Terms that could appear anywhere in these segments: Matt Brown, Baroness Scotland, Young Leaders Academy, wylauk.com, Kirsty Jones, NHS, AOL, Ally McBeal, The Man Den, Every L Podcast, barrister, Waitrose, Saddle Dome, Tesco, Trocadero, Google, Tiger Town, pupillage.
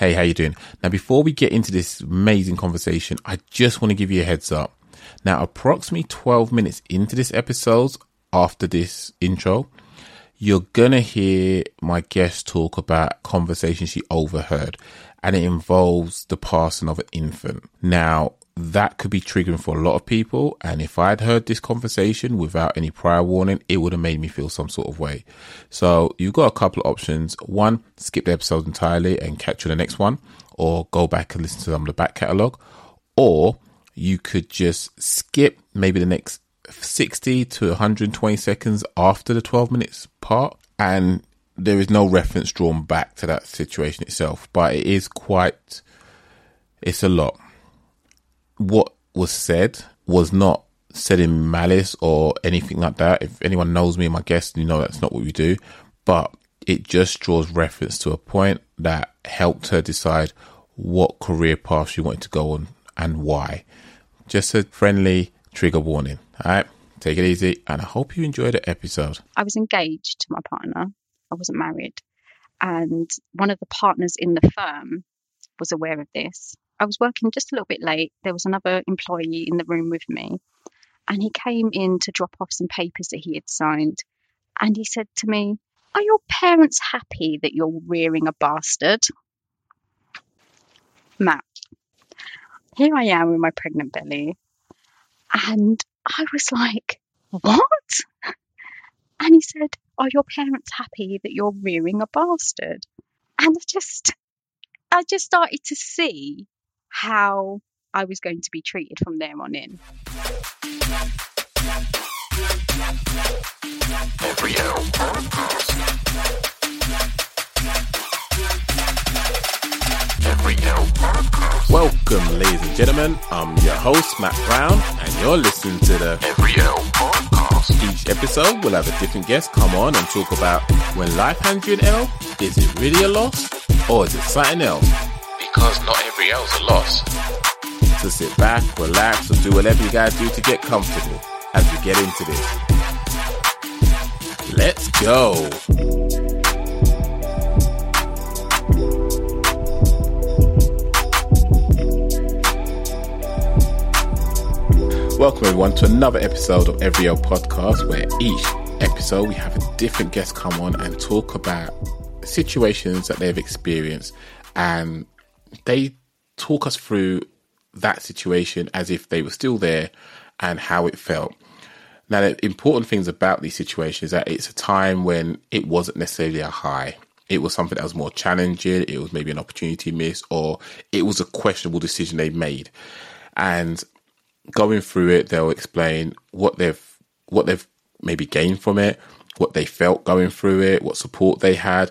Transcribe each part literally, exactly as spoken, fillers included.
Hey, how you doing? Now, before we get into this amazing conversation, I just want to give you a heads up. Now, approximately twelve minutes into this episode, after this intro, you're going to hear my guest talk about conversation she overheard, and it involves the passing of an infant. Now, that could be triggering for a lot of people, and if I had heard this conversation without any prior warning, it would have made me feel some sort of way. So you've got a couple of options. One, skip the episode entirely and catch you on the next one, or go back and listen to some of the back catalogue, or you could just skip maybe the next sixty to one hundred twenty seconds after the twelve minutes part, and there is no reference drawn back to that situation itself, but it is quite, it's a lot. What was said was not said in malice or anything like that. If anyone knows me and my guests, you know that's not what we do. But it just draws reference to a point that helped her decide what career path she wanted to go on and why. Just a friendly trigger warning. All right, take it easy. And I hope you enjoy the episode. I was engaged to my partner. I wasn't married. And one of the partners in the firm was aware of this. I was working just a little bit late. There was another employee in the room with me, and he came in to drop off some papers that he had signed. And he said to me, "Are your parents happy that you're rearing a bastard?" Matt, here I am with my pregnant belly. And I was like, what? And he said, "Are your parents happy that you're rearing a bastard?" And I just, I just started to see how I was going to be treated from there on in. Every L Podcast. Every L Podcast. Welcome, ladies and gentlemen. I'm your host, Matt Brown, and you're listening to the Every L Podcast. Each episode, we'll have a different guest come on and talk about when life hands you an L, is it really a loss, or is it something else? Because not every L's a loss. So sit back, relax, or do whatever you guys do to get comfortable as we get into this. Let's go. Welcome everyone to another episode of Every L Podcast, where each episode we have a different guest come on and talk about situations that they've experienced, and they talk us through that situation as if they were still there and how it felt. Now, the important things about these situations is that it's a time when it wasn't necessarily a high. It was something that was more challenging. It was maybe an opportunity missed, or it was a questionable decision they made. And going through it, they'll explain what they've what they've maybe gained from it, what they felt going through it, what support they had.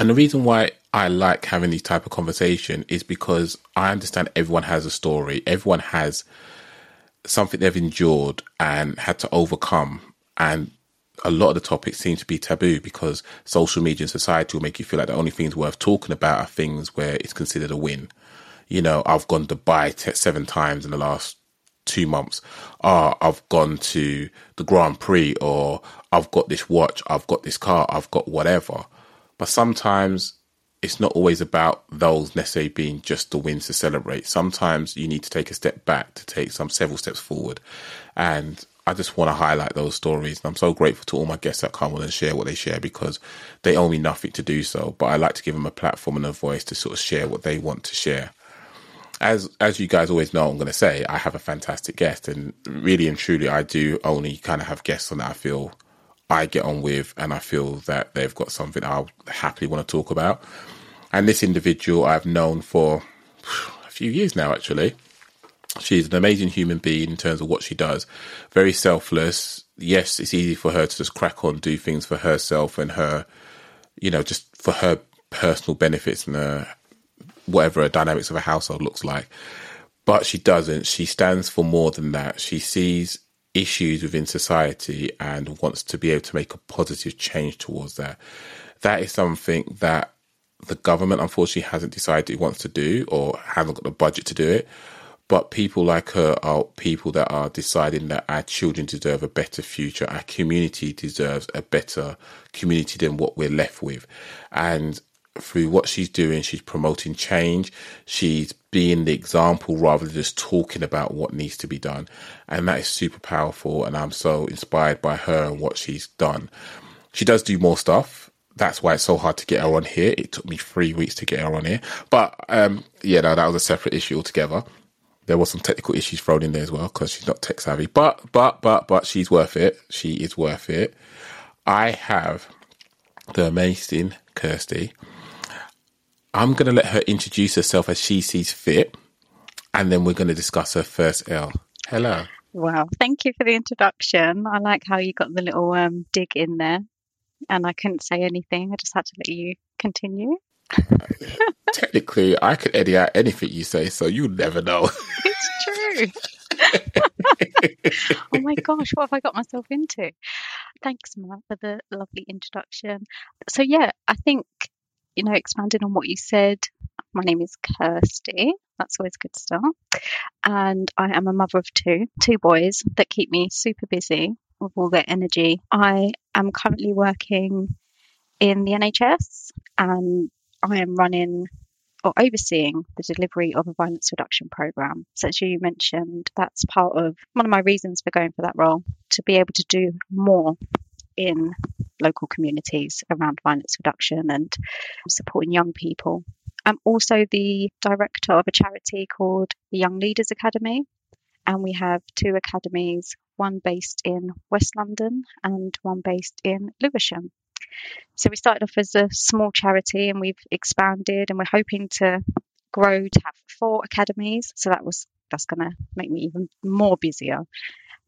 And the reason why I like having these type of conversation is because I understand everyone has a story. Everyone has something they've endured and had to overcome. And a lot of the topics seem to be taboo because social media and society will make you feel like the only things worth talking about are things where it's considered a win. You know, I've gone to Dubai t- seven times in the last two months. Ah, uh, I've gone to the Grand Prix, or I've got this watch, I've got this car, I've got whatever. But sometimes it's not always about those necessarily being just the wins to celebrate. Sometimes you need to take a step back to take some several steps forward. And I just want to highlight those stories. And I'm so grateful to all my guests that come on and share what they share, because they owe me nothing to do so. But I like to give them a platform and a voice to sort of share what they want to share. As as you guys always know, I'm going to say I have a fantastic guest. And really and truly, I do only kind of have guests on that I feel I get on with, and I feel that they've got something I'll happily want to talk about. And this individual I've known for a few years now, actually. She's an amazing human being in terms of what she does. Very selfless. Yes, it's easy for her to just crack on, do things for herself and her, you know, just for her personal benefits and her, whatever her dynamics of a household looks like. But she doesn't. She stands for more than that. She sees issues within society and wants to be able to make a positive change towards that. That is something that the government, unfortunately, hasn't decided it wants to do, or hasn't got the budget to do it. But people like her are people that are deciding that our children deserve a better future. Our community deserves a better community than what we're left with. And through what she's doing, she's promoting change, she's being the example rather than just talking about what needs to be done. And that is super powerful, and I'm so inspired by her and what she's done. She does do more stuff. That's why it's so hard to get her on here. It took me three weeks to get her on here. But um, yeah, no, that was a separate issue altogether. There was some technical issues thrown in there as well because she's not tech savvy. But, but, but, but she's worth it. She is worth it. I have the amazing Kirsty. I'm going to let her introduce herself as she sees fit, and then we're going to discuss her first L. Hello. Wow. Thank you for the introduction. I like how you got the little um, dig in there, and I couldn't say anything. I just had to let you continue. Technically, I could edit out anything you say, so you never know. It's true. Oh my gosh, what have I got myself into? Thanks, Matt, for the lovely introduction. So yeah, I think, you know, expanding on what you said, my name is Kirsty. That's always a good start. And I am a mother of two, two boys that keep me super busy with all their energy. I am currently working in the N H S, and I am running or overseeing the delivery of a violence reduction programme. So as you mentioned, that's part of one of my reasons for going for that role, to be able to do more in local communities around violence reduction and supporting young people. I'm also the director of a charity called the Young Leaders Academy, and we have two academies, one based in West London and one based in Lewisham. So we started off as a small charity, and we've expanded, and we're hoping to grow to have four academies. So that was that's going to make me even more busier.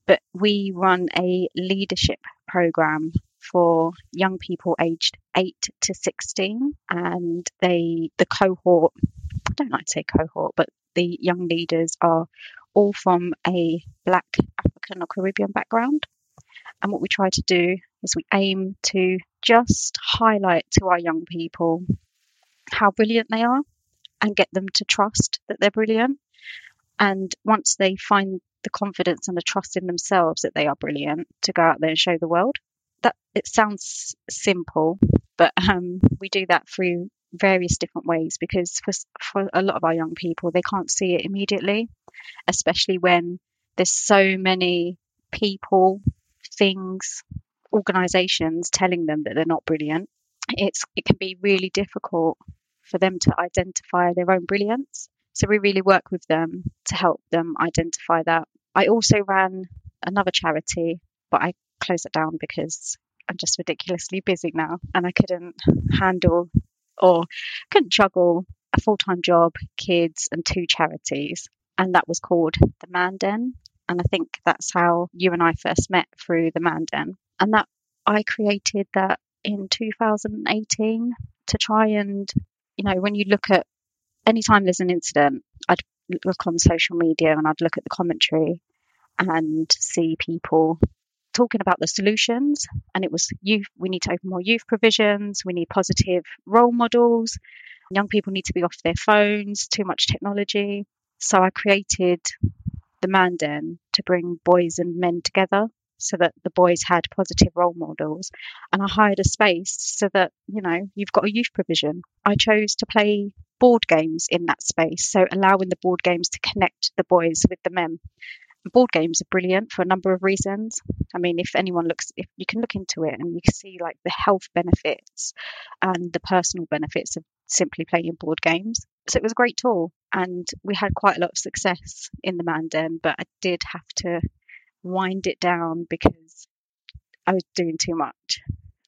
But we run a leadership program for young people aged eight to sixteen, and they the cohort, I don't like to say cohort, but the young leaders are all from a Black, African or Caribbean background. And what we try to do is we aim to just highlight to our young people how brilliant they are and get them to trust that they're brilliant. And once they find the confidence and the trust in themselves that they are brilliant, to go out there and show the world. That it sounds simple, but um, we do that through various different ways, because for, for a lot of our young people, they can't see it immediately, especially when there's so many people, things, organisations telling them that they're not brilliant. It's it can be really difficult for them to identify their own brilliance. So we really work with them to help them identify that. I also ran another charity, but I closed it down because I'm just ridiculously busy now, and I couldn't handle or couldn't juggle a full-time job, kids and two charities. And that was called The Man Den. And I think that's how you and I first met, through The Man Den. And that I created that in two thousand eighteen to try and, you know, when you look at anytime there's an incident, I'd look on social media and I'd look at the commentary and see people talking about the solutions. And it was youth, we need to open more youth provisions, we need positive role models, young people need to be off their phones, too much technology. So I created The Man Den to bring boys and men together, so that the boys had positive role models. And I hired a space so that, you know, you've got a youth provision. I chose to play board games in that space, so allowing the board games to connect the boys with the men. Board games are brilliant for a number of reasons. I mean, if anyone looks, if you can look into it and you can see like the health benefits and the personal benefits of simply playing board games. So it was a great tool, and we had quite a lot of success in The Man Den, but I did have to wind it down because I was doing too much.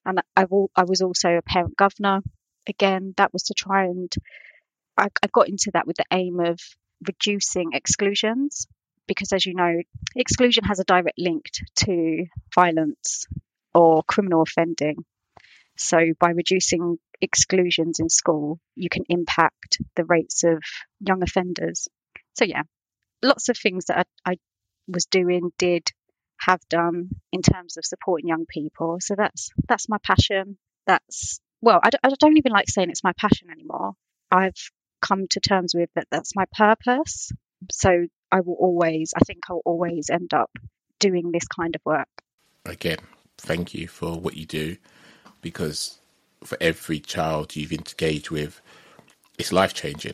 And I've all, I was also a parent governor. Again, that was to try and I, I got into that with the aim of reducing exclusions, because as you know, exclusion has a direct link to violence or criminal offending. So by reducing exclusions in school, you can impact the rates of young offenders. So yeah, lots of things that I, I was doing, did, have done in terms of supporting young people. So that's that's my passion. That's, well, I don't, I don't even like saying it's my passion anymore. I've come to terms with that that's my purpose. So I will always, I think I'll always end up doing this kind of work. Again, thank you for what you do, because for every child you've engaged with, it's life-changing,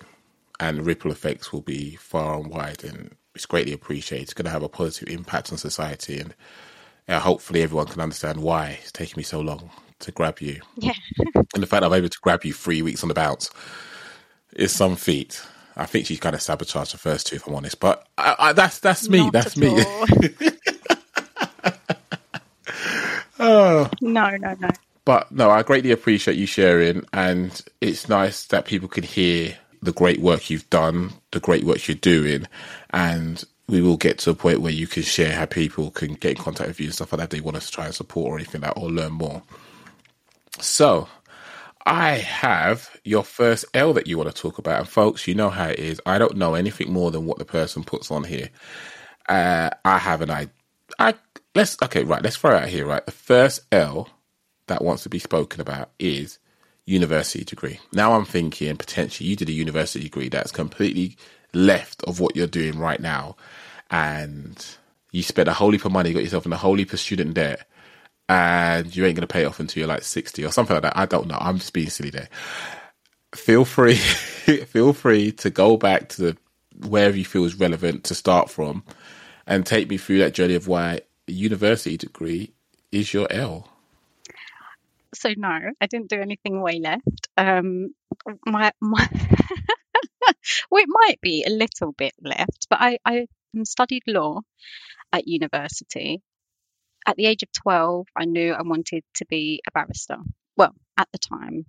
and ripple effects will be far and wide, and it's greatly appreciated. It's going to have a positive impact on society, and uh, hopefully everyone can understand why it's taking me so long to grab you. Yeah. And the fact that I'm able to grab you three weeks on the bounce is some feat. I think she's kind of sabotaged the first two, if I'm honest, but I, I, that's that's me. Not that's me. Oh. No, no, no. But no, I greatly appreciate you sharing, and it's nice that people can hear the great work you've done, the great work you're doing, and we will get to a point where you can share how people can get in contact with you and stuff like that if they want us to try and support or anything like that, or learn more. So I have your first L that you want to talk about. And folks, you know how it is. I don't know anything more than what the person puts on here. Uh, I have an idea. I, let's, okay, right. Let's throw it out here, right? The first L that wants to be spoken about is university degree. Now I'm thinking potentially you did a university degree that's completely left of what you're doing right now. And you spent a whole heap of money, you got yourself in a whole heap of student debt. And you ain't going to pay it off until you're like sixty or something like that. I don't know. I'm just being silly there. Feel free, feel free to go back to the, wherever you feel is relevant to start from, and take me through that journey of why a university degree is your L. So no, I didn't do anything way left. Um, my my, well, it might be a little bit left, but I I studied law at university. At the age of twelve, I knew I wanted to be a barrister. Well, at the time,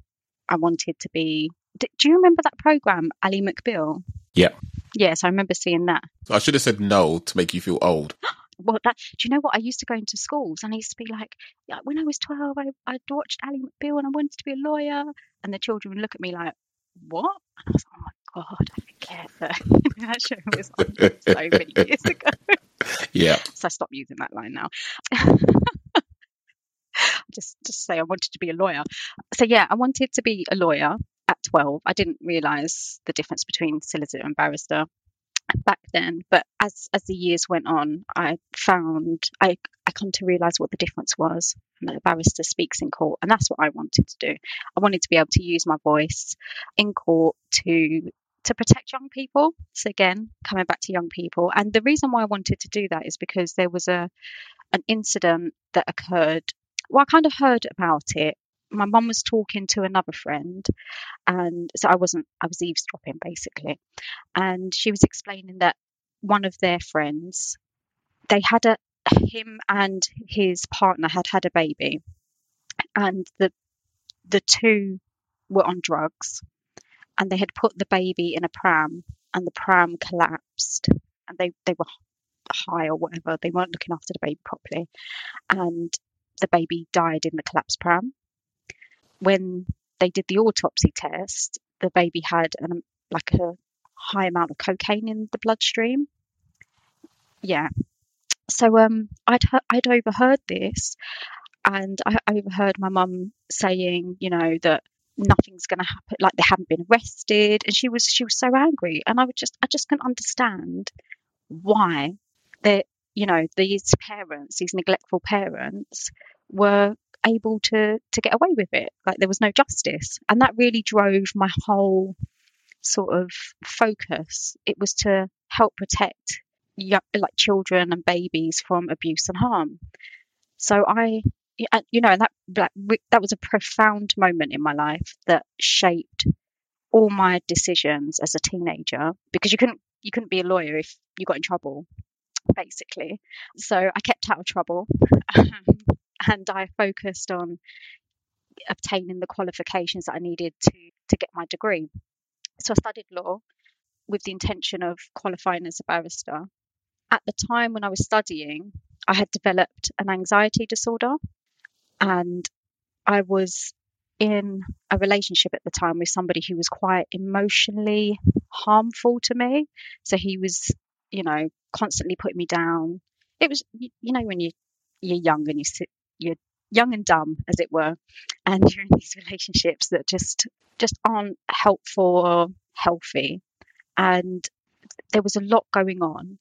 I wanted to be... Do you remember that programme, Ally McBeal? Yeah. Yes, I remember seeing that. I should have said no to make you feel old. Well, that, do you know what? I used to go into schools and I used to be like, when I was twelve, I, I'd watched Ally McBeal and I wanted to be a lawyer. And the children would look at me like, what? And I was like, oh my God, I forget that. That show was on so many years ago. Yeah. So I stopped using that line now. just just say I wanted to be a lawyer. So yeah, I wanted to be a lawyer at twelve. I didn't realise the difference between solicitor and barrister back then. But as as the years went on, I found I, I come to realise what the difference was, and that a barrister speaks in court, and that's what I wanted to do. I wanted to be able to use my voice in court to to protect young people. So again, coming back to young people. And the reason why I wanted to do that is because there was a an incident that occurred. Well, I kind of heard about it. My mum was talking to another friend, and so I wasn't, I was eavesdropping basically. And she was explaining that one of their friends, they had a, him and his partner had had a baby, and the the two were on drugs. And they had put the baby in a pram, and the pram collapsed, and they, they were high or whatever. They weren't looking after the baby properly. And the baby died in the collapsed pram. When they did the autopsy test, the baby had an, like a high amount of cocaine in the bloodstream. Yeah. So um, I'd, I'd overheard this, and I overheard my mum saying, you know, that nothing's going to happen, like they haven't been arrested, and she was she was so angry, and I would just I just couldn't understand why that, you know, these parents, these neglectful parents, were able to to get away with it, like there was no justice. And that really drove my whole sort of focus. It was to help protect young, like children and babies from abuse and harm. So I you know, that that was a profound moment in my life that shaped all my decisions as a teenager, because you couldn't you couldn't be a lawyer if you got in trouble, basically. So I kept out of trouble, and I focused on obtaining the qualifications that I needed to to get my degree. So I studied law with the intention of qualifying as a barrister. At the time when I was studying, I had developed an anxiety disorder. And I was in a relationship at the time with somebody who was quite emotionally harmful to me. So he was, you know, constantly putting me down. It was, you know, when you, you're young and you sit, you're young and dumb, as it were, and you're in these relationships that just just aren't helpful or healthy. And there was a lot going on,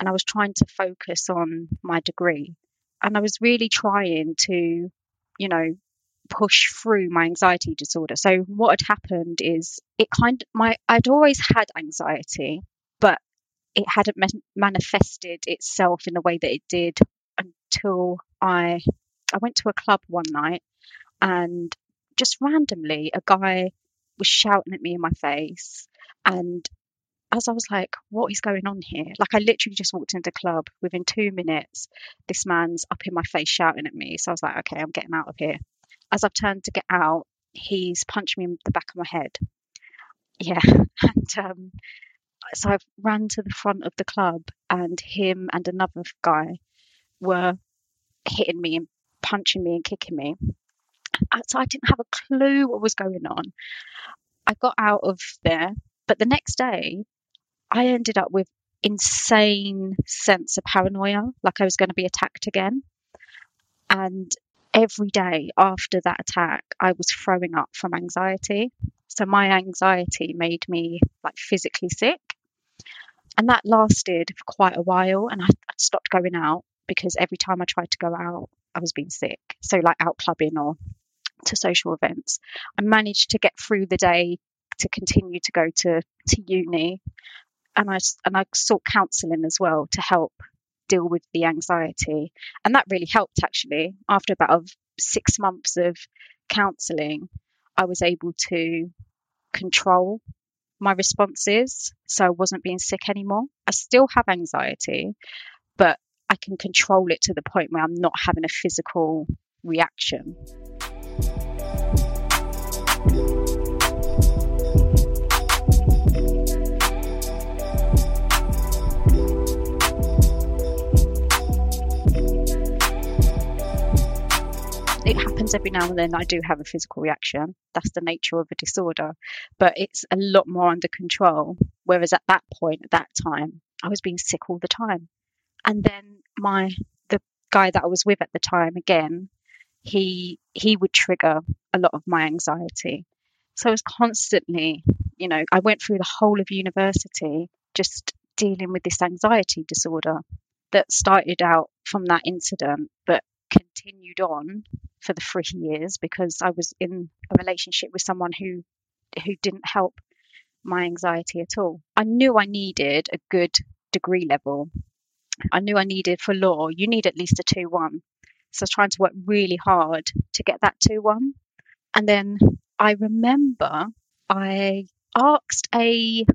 and I was trying to focus on my degree. And I was really trying to, you know, push through my anxiety disorder. So what had happened is it kind of, my, I'd always had anxiety, but it hadn't ma- manifested itself in the way that it did until I, I went to a club one night, and just randomly a guy was shouting at me in my face. And as I was like, what is going on here? Like, I literally just walked into the club. Within two minutes, this man's up in my face shouting at me. So I was like, okay, I'm getting out of here. As I've turned to get out, he's punched me in the back of my head. Yeah. And um, so I ran to the front of the club, and him and another guy were hitting me and punching me and kicking me. So I didn't have a clue what was going on. I got out of there, but the next day I ended up with insane sense of paranoia, like I was going to be attacked again. And every day after that attack, I was throwing up from anxiety. So my anxiety made me like physically sick. And that lasted for quite a while, and I, I stopped going out because every time I tried to go out, I was being sick. So like out clubbing or to social events. I managed to get through the day to continue to go to, to uni, and I and I sought counselling as well to help deal with the anxiety, and that really helped actually. After about six months of counselling, I was able to control my responses, so I wasn't being sick anymore. I still have anxiety, but I can control it to the point where I'm not having a physical reaction. It happens every now and then. I do have a physical reaction. That's the nature of a disorder, but it's a lot more under control. Whereas at that point, at that time, I was being sick all the time. And then my the guy that I was with at the time, again, he he would trigger a lot of my anxiety. So I was constantly, you know, I went through the whole of university just dealing with this anxiety disorder that started out from that incident, but continued on for the three years because I was in a relationship with someone who who didn't help my anxiety at all. I knew I needed a good degree level. I knew I needed, for law, you need at least a two one. So I was trying to work really hard to get that two one. And then I remember I asked a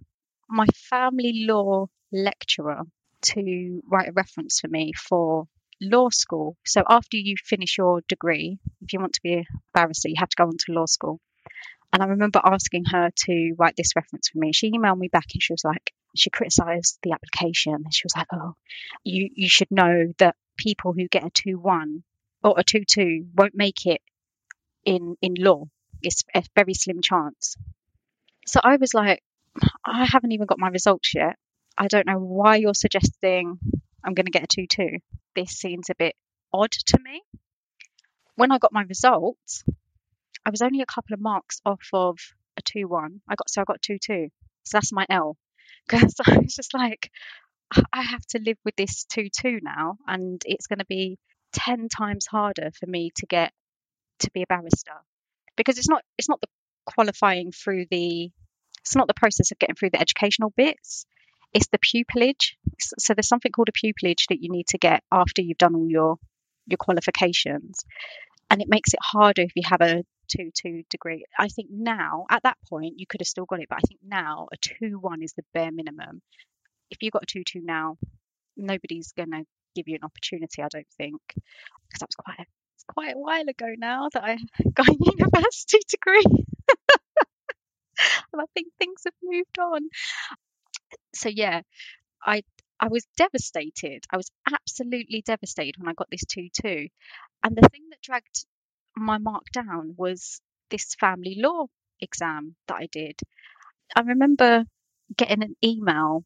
my family law lecturer to write a reference for me for law school. So after you finish your degree, if you want to be a barrister, you have to go on to law school. And I remember asking her to write this reference for me. She emailed me back and she was like, she criticised the application. And she was like, oh, you, you should know that people who get a two one or a two two won't make it in, in law. It's a very slim chance. So I was like, I haven't even got my results yet. I don't know why you're suggesting I'm going to get a two two. This seems a bit odd to me. When I got my results, I was only a couple of marks off of a two one. I got so I got two two. So that's my L. Because I was just like, I have to live with this two two now, and it's going to be ten times harder for me to get to be a barrister, because it's not it's not the qualifying through the it's not the process of getting through the educational bits. It's the pupillage. So there's something called a pupillage that you need to get after you've done all your, your qualifications. And it makes it harder if you have a two two degree. I think now, at that point, you could have still got it. But I think now a two one is the bare minimum. If you've got a two two now, nobody's going to give you an opportunity, I don't think. Because that was quite a, quite a while ago now that I got a university degree. And I think things have moved on. So yeah, I I was devastated. I was absolutely devastated when I got this two two. And the thing that dragged my mark down was this family law exam that I did. I remember getting an email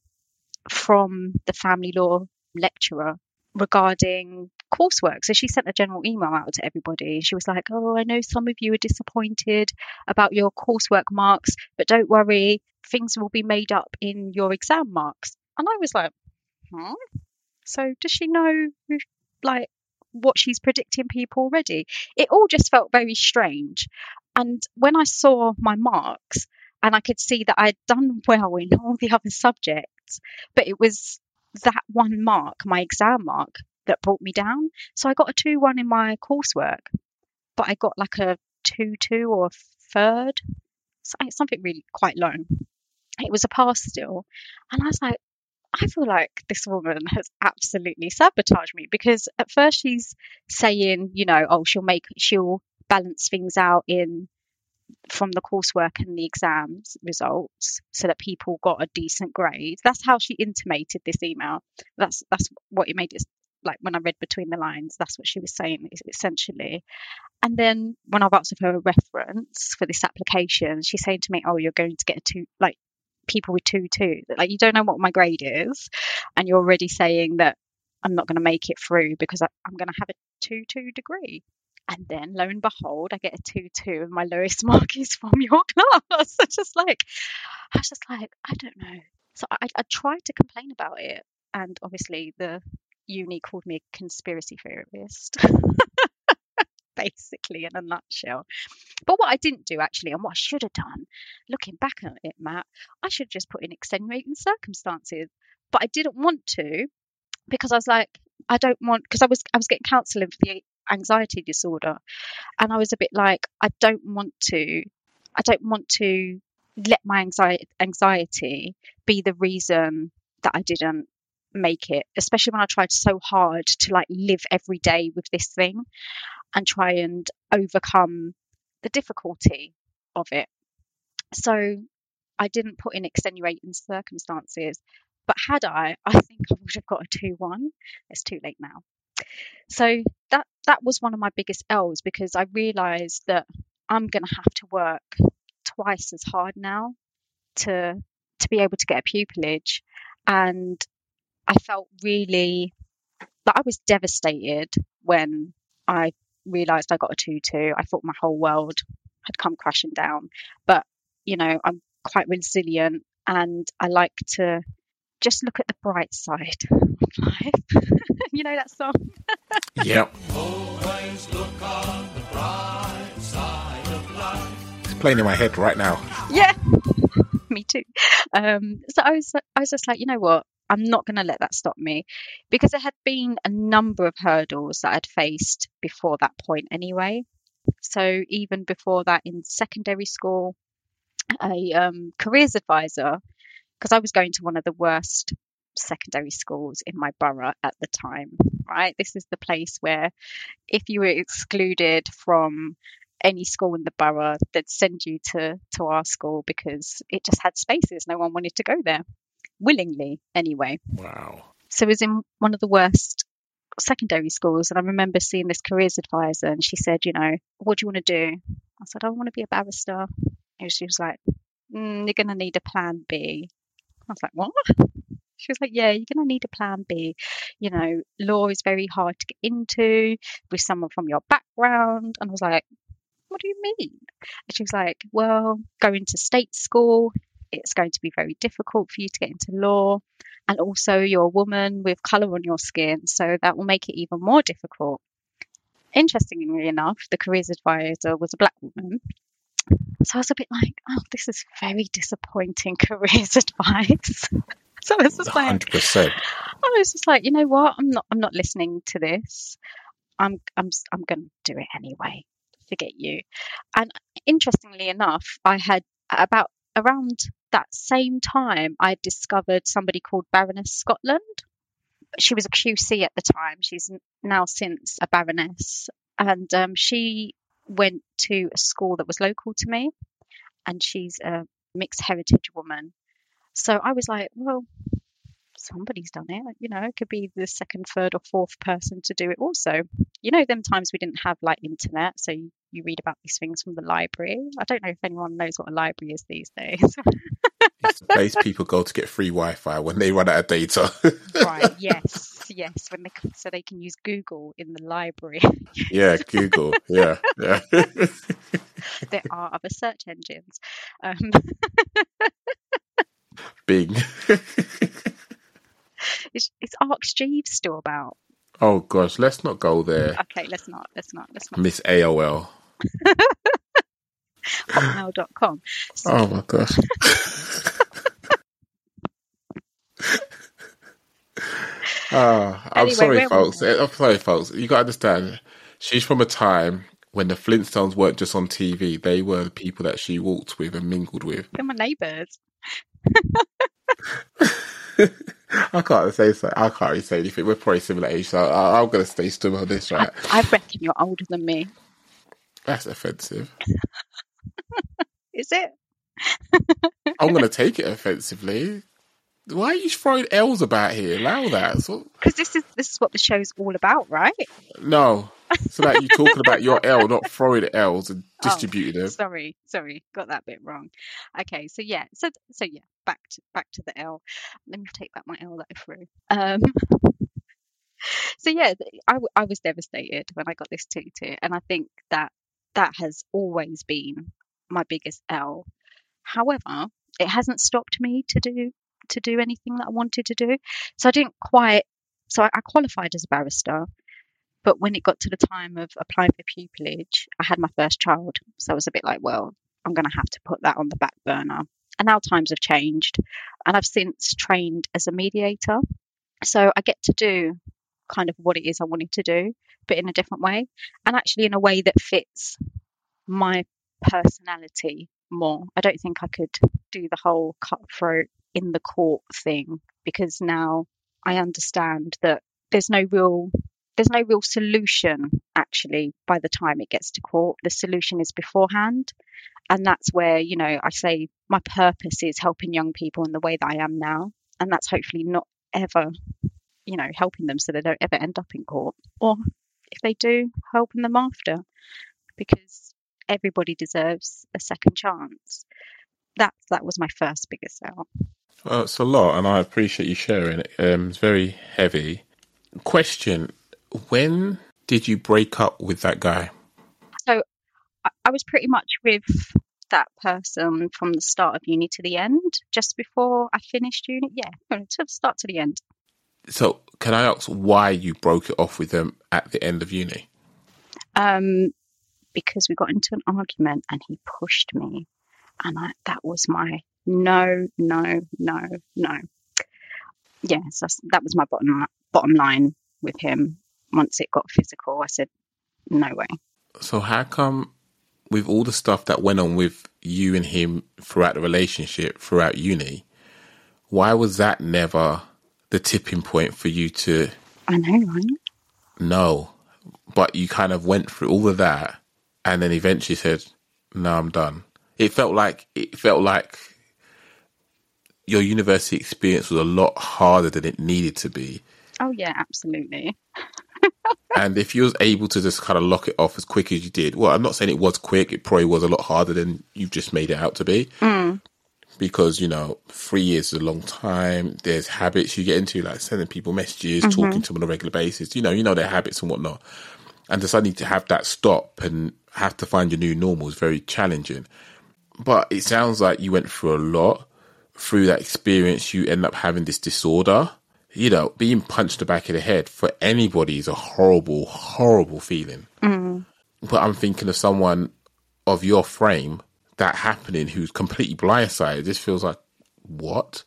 from the family law lecturer regarding coursework. So she sent a general email out to everybody. She was like, oh, I know some of you are disappointed about your coursework marks, but don't worry, things will be made up in your exam marks. And I was like, huh? So does she know, like, what she's predicting people already. It all just felt very strange. And when I saw my marks and I could see that I'd done well in all the other subjects, but it was that one mark, my exam mark, that brought me down. So I got a two one in my coursework, but I got like a two two or a third, something really quite low. It was a pass still. And I was like, I feel like this woman has absolutely sabotaged me, because at first she's saying, you know, oh, she'll make, she'll balance things out in from the coursework and the exams results so that people got a decent grade. That's how she intimated this email. That's that's what it made it like when I read between the lines. That's what she was saying essentially. And then when I've asked her a reference for this application, she's saying to me, "Oh, you're going to get a two like." people with two two like you don't know what my grade is, and you're already saying that I'm not going to make it through because I, I'm going to have a two two degree. And then lo and behold, I get a two two and my lowest mark is from your class. It's just like I was just like I don't know. So I, I tried to complain about it, and obviously the uni called me a conspiracy theorist. Basically, in a nutshell. But what I didn't do actually, and what I should have done, looking back at it, Matt, I should have just put in extenuating circumstances. But I didn't want to, because I was like, I don't want, because I was I was getting counselling for the anxiety disorder, and I was a bit like, I don't want to, I don't want to let my anxiety anxiety be the reason that I didn't make it, especially when I tried so hard to like live every day with this thing and try and overcome the difficulty of it. So I didn't put in extenuating circumstances, but had I, I think I would have got a two one. It's too late now. So that that was one of my biggest L's, because I realised that I'm going to have to work twice as hard now to to be able to get a pupillage. And I felt really, like I was devastated when I realised I got a two two. I thought my whole world had come crashing down. But, you know, I'm quite resilient and I like to just look at the bright side of life. You know that song? Yep. Always look on the bright side of life. It's playing in my head right now. Yeah, me too. Um, so I was, I was just like, you know what? I'm not going to let that stop me, because there had been a number of hurdles that I'd faced before that point anyway. So even before that, in secondary school, a um, careers advisor, because I was going to one of the worst secondary schools in my borough at the time, right? This is the place where if you were excluded from any school in the borough, they'd send you to, to our school because it just had spaces. No one wanted to go there. Willingly, anyway. Wow. So it was in one of the worst secondary schools, and I remember seeing this careers advisor, and she said, you know, what do you want to do? I said, I want to be a barrister. And she was like, mm, you're going to need a plan B. I was like, what? She was like, yeah, you're going to need a plan B. You know, law is very hard to get into with someone from your background. And I was like, what do you mean? And she was like, well, go into state school. It's going to be very difficult for you to get into law. And also you're a woman with colour on your skin, so that will make it even more difficult. Interestingly enough, the careers advisor was a black woman. So I was a bit like, oh, this is very disappointing careers advice. So I was just like, one hundred percent. I was just like, you know what? I'm not I'm not listening to this. I'm I'm I'm going to do it anyway. Forget you. And interestingly enough, I had about around that same time, I discovered somebody called Baroness Scotland. She was a Q C at the time. She's now since a baroness. And um, she went to a school that was local to me. And she's a mixed heritage woman. So I was like, well, somebody's done it. You know, it could be the second, third or fourth person to do it also. You know, them times we didn't have like internet. So you You read about these things from the library. I don't know if anyone knows what a library is these days. It's the place people go to get free Wi-Fi when they run out of data. Right, yes, yes. When they So they can use Google in the library. Yeah, Google, yeah, yeah. There are other search engines. Um... Bing. Is, is Arch Jeeves still about? Oh gosh, let's not go there. Okay, let's not. Let's not. Let's not. Miss A O L. hotmail dot com. So. Oh my gosh. oh, I'm anyway, sorry, folks. I'm sorry, folks. You got to understand, she's from a time when the Flintstones weren't just on T V. They were the people that she walked with and mingled with. They're my neighbours. I can't say so. I can't really say anything. We're probably similar age, so I, I'm going to stay still on this, right? I, I reckon you're older than me. That's offensive. Is it? I'm going to take it offensively. Why are you throwing L's about here? Allow that. Because this is this is what the show's all about, right? No. So that you're talking about your L, not throwing L's and distributing oh, them. Sorry, sorry, got that bit wrong. Okay, so yeah, so so yeah, back to back to the L. Let me take back my L that I threw. Um, so yeah, I, I was devastated when I got this T two, and I think that that has always been my biggest L. However, it hasn't stopped me to do to do anything that I wanted to do. So I didn't quite. So I, I qualified as a barrister. But when it got to the time of applying for pupillage, I had my first child. So I was a bit like, well, I'm going to have to put that on the back burner. And now times have changed. And I've since trained as a mediator. So I get to do kind of what it is I wanted to do, but in a different way. And actually in a way that fits my personality more. I don't think I could do the whole cutthroat in the court thing, because now I understand that there's no real... There's no real solution, actually, by the time it gets to court. The solution is beforehand. And that's where, you know, I say my purpose is helping young people in the way that I am now. And that's hopefully not ever, you know, helping them so they don't ever end up in court. Or if they do, helping them after. Because everybody deserves a second chance. That that was my first biggest sell. Well, it's a lot, and I appreciate you sharing it. Um, it's very heavy. Question. When did you break up with that guy? So I was pretty much with that person from the start of uni to the end, just before I finished uni. Yeah, to the start to the end. So can I ask why you broke it off with them at the end of uni? Um, because we got into an argument and he pushed me. And I, that was my no, no, no, no. Yes, yeah, so that was my bottom, bottom line with him. Once it got physical, I said, no way. So how come, with all the stuff that went on with you and him throughout the relationship, throughout uni, why was that never the tipping point for you to... I know, right? No. But you kind of went through all of that and then eventually said, no, I'm done. It felt like it felt like your university experience was a lot harder than it needed to be. Oh, yeah, absolutely. And if you was able to just kind of lock it off as quick as you did, well, I'm not saying it was quick. It probably was a lot harder than you've just made it out to be. Mm. Because, you know, three years is a long time. There's habits you get into, like sending people messages, mm-hmm. talking to them on a regular basis. You know, you know their habits and whatnot. And to suddenly to have that stop and have to find your new normal is very challenging. But it sounds like you went through a lot. Through that experience, you end up having this disorder. You know, being punched the back of the head for anybody is a horrible, horrible feeling. Mm. But I'm thinking of someone of your frame, that happening, who's completely blindsided. This feels like, what?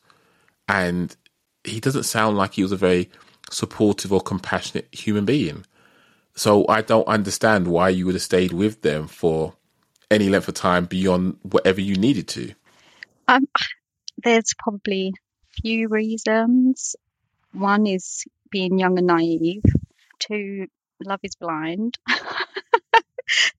And he doesn't sound like he was a very supportive or compassionate human being. So I don't understand why you would have stayed with them for any length of time beyond whatever you needed to. Um, there's probably a few reasons. One is being young and naive. Two, love is blind.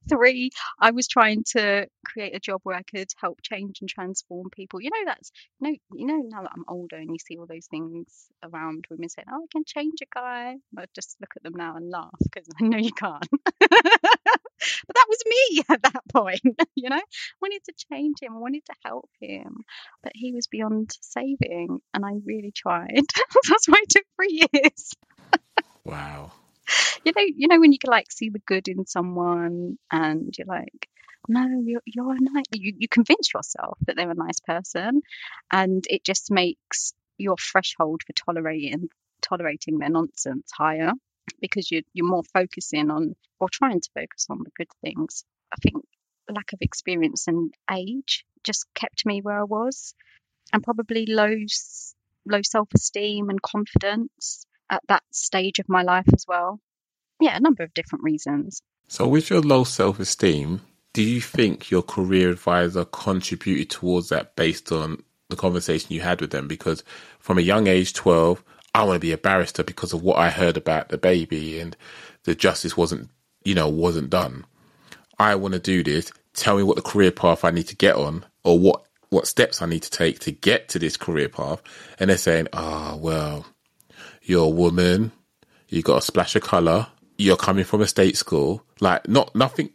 Three, I was trying to create a job where I could help change and transform people. You know, that's you know, you know, now that I'm older and you see all those things around women saying, oh, I can change a guy. I just look at them now and laugh because I know you can't. But that was me at that point. You know, I wanted to change him. I wanted to help him. But he was beyond saving. And I really tried. That's why it took three years. Wow. You know, you know when you can like see the good in someone, and you're like, no, you're, you're a nice. You, you convince yourself that they're a nice person, and it just makes your threshold for tolerating tolerating their nonsense higher. because you, you're more focusing on or trying to focus on the good things. I think lack of experience and age just kept me where I was, and probably low low self-esteem and confidence at that stage of my life as well. Yeah, a number of different reasons. So with your low self-esteem, do you think your career advisor contributed towards that based on the conversation you had with them? Because from a young age, twelve, I want to be a barrister because of what I heard about the baby and the justice wasn't, you know, wasn't done. I want to do this. Tell me what the career path I need to get on, or what, what steps I need to take to get to this career path. And they're saying, ah, oh, well, you're a woman, you got a splash of colour, you're coming from a state school. Like, not nothing,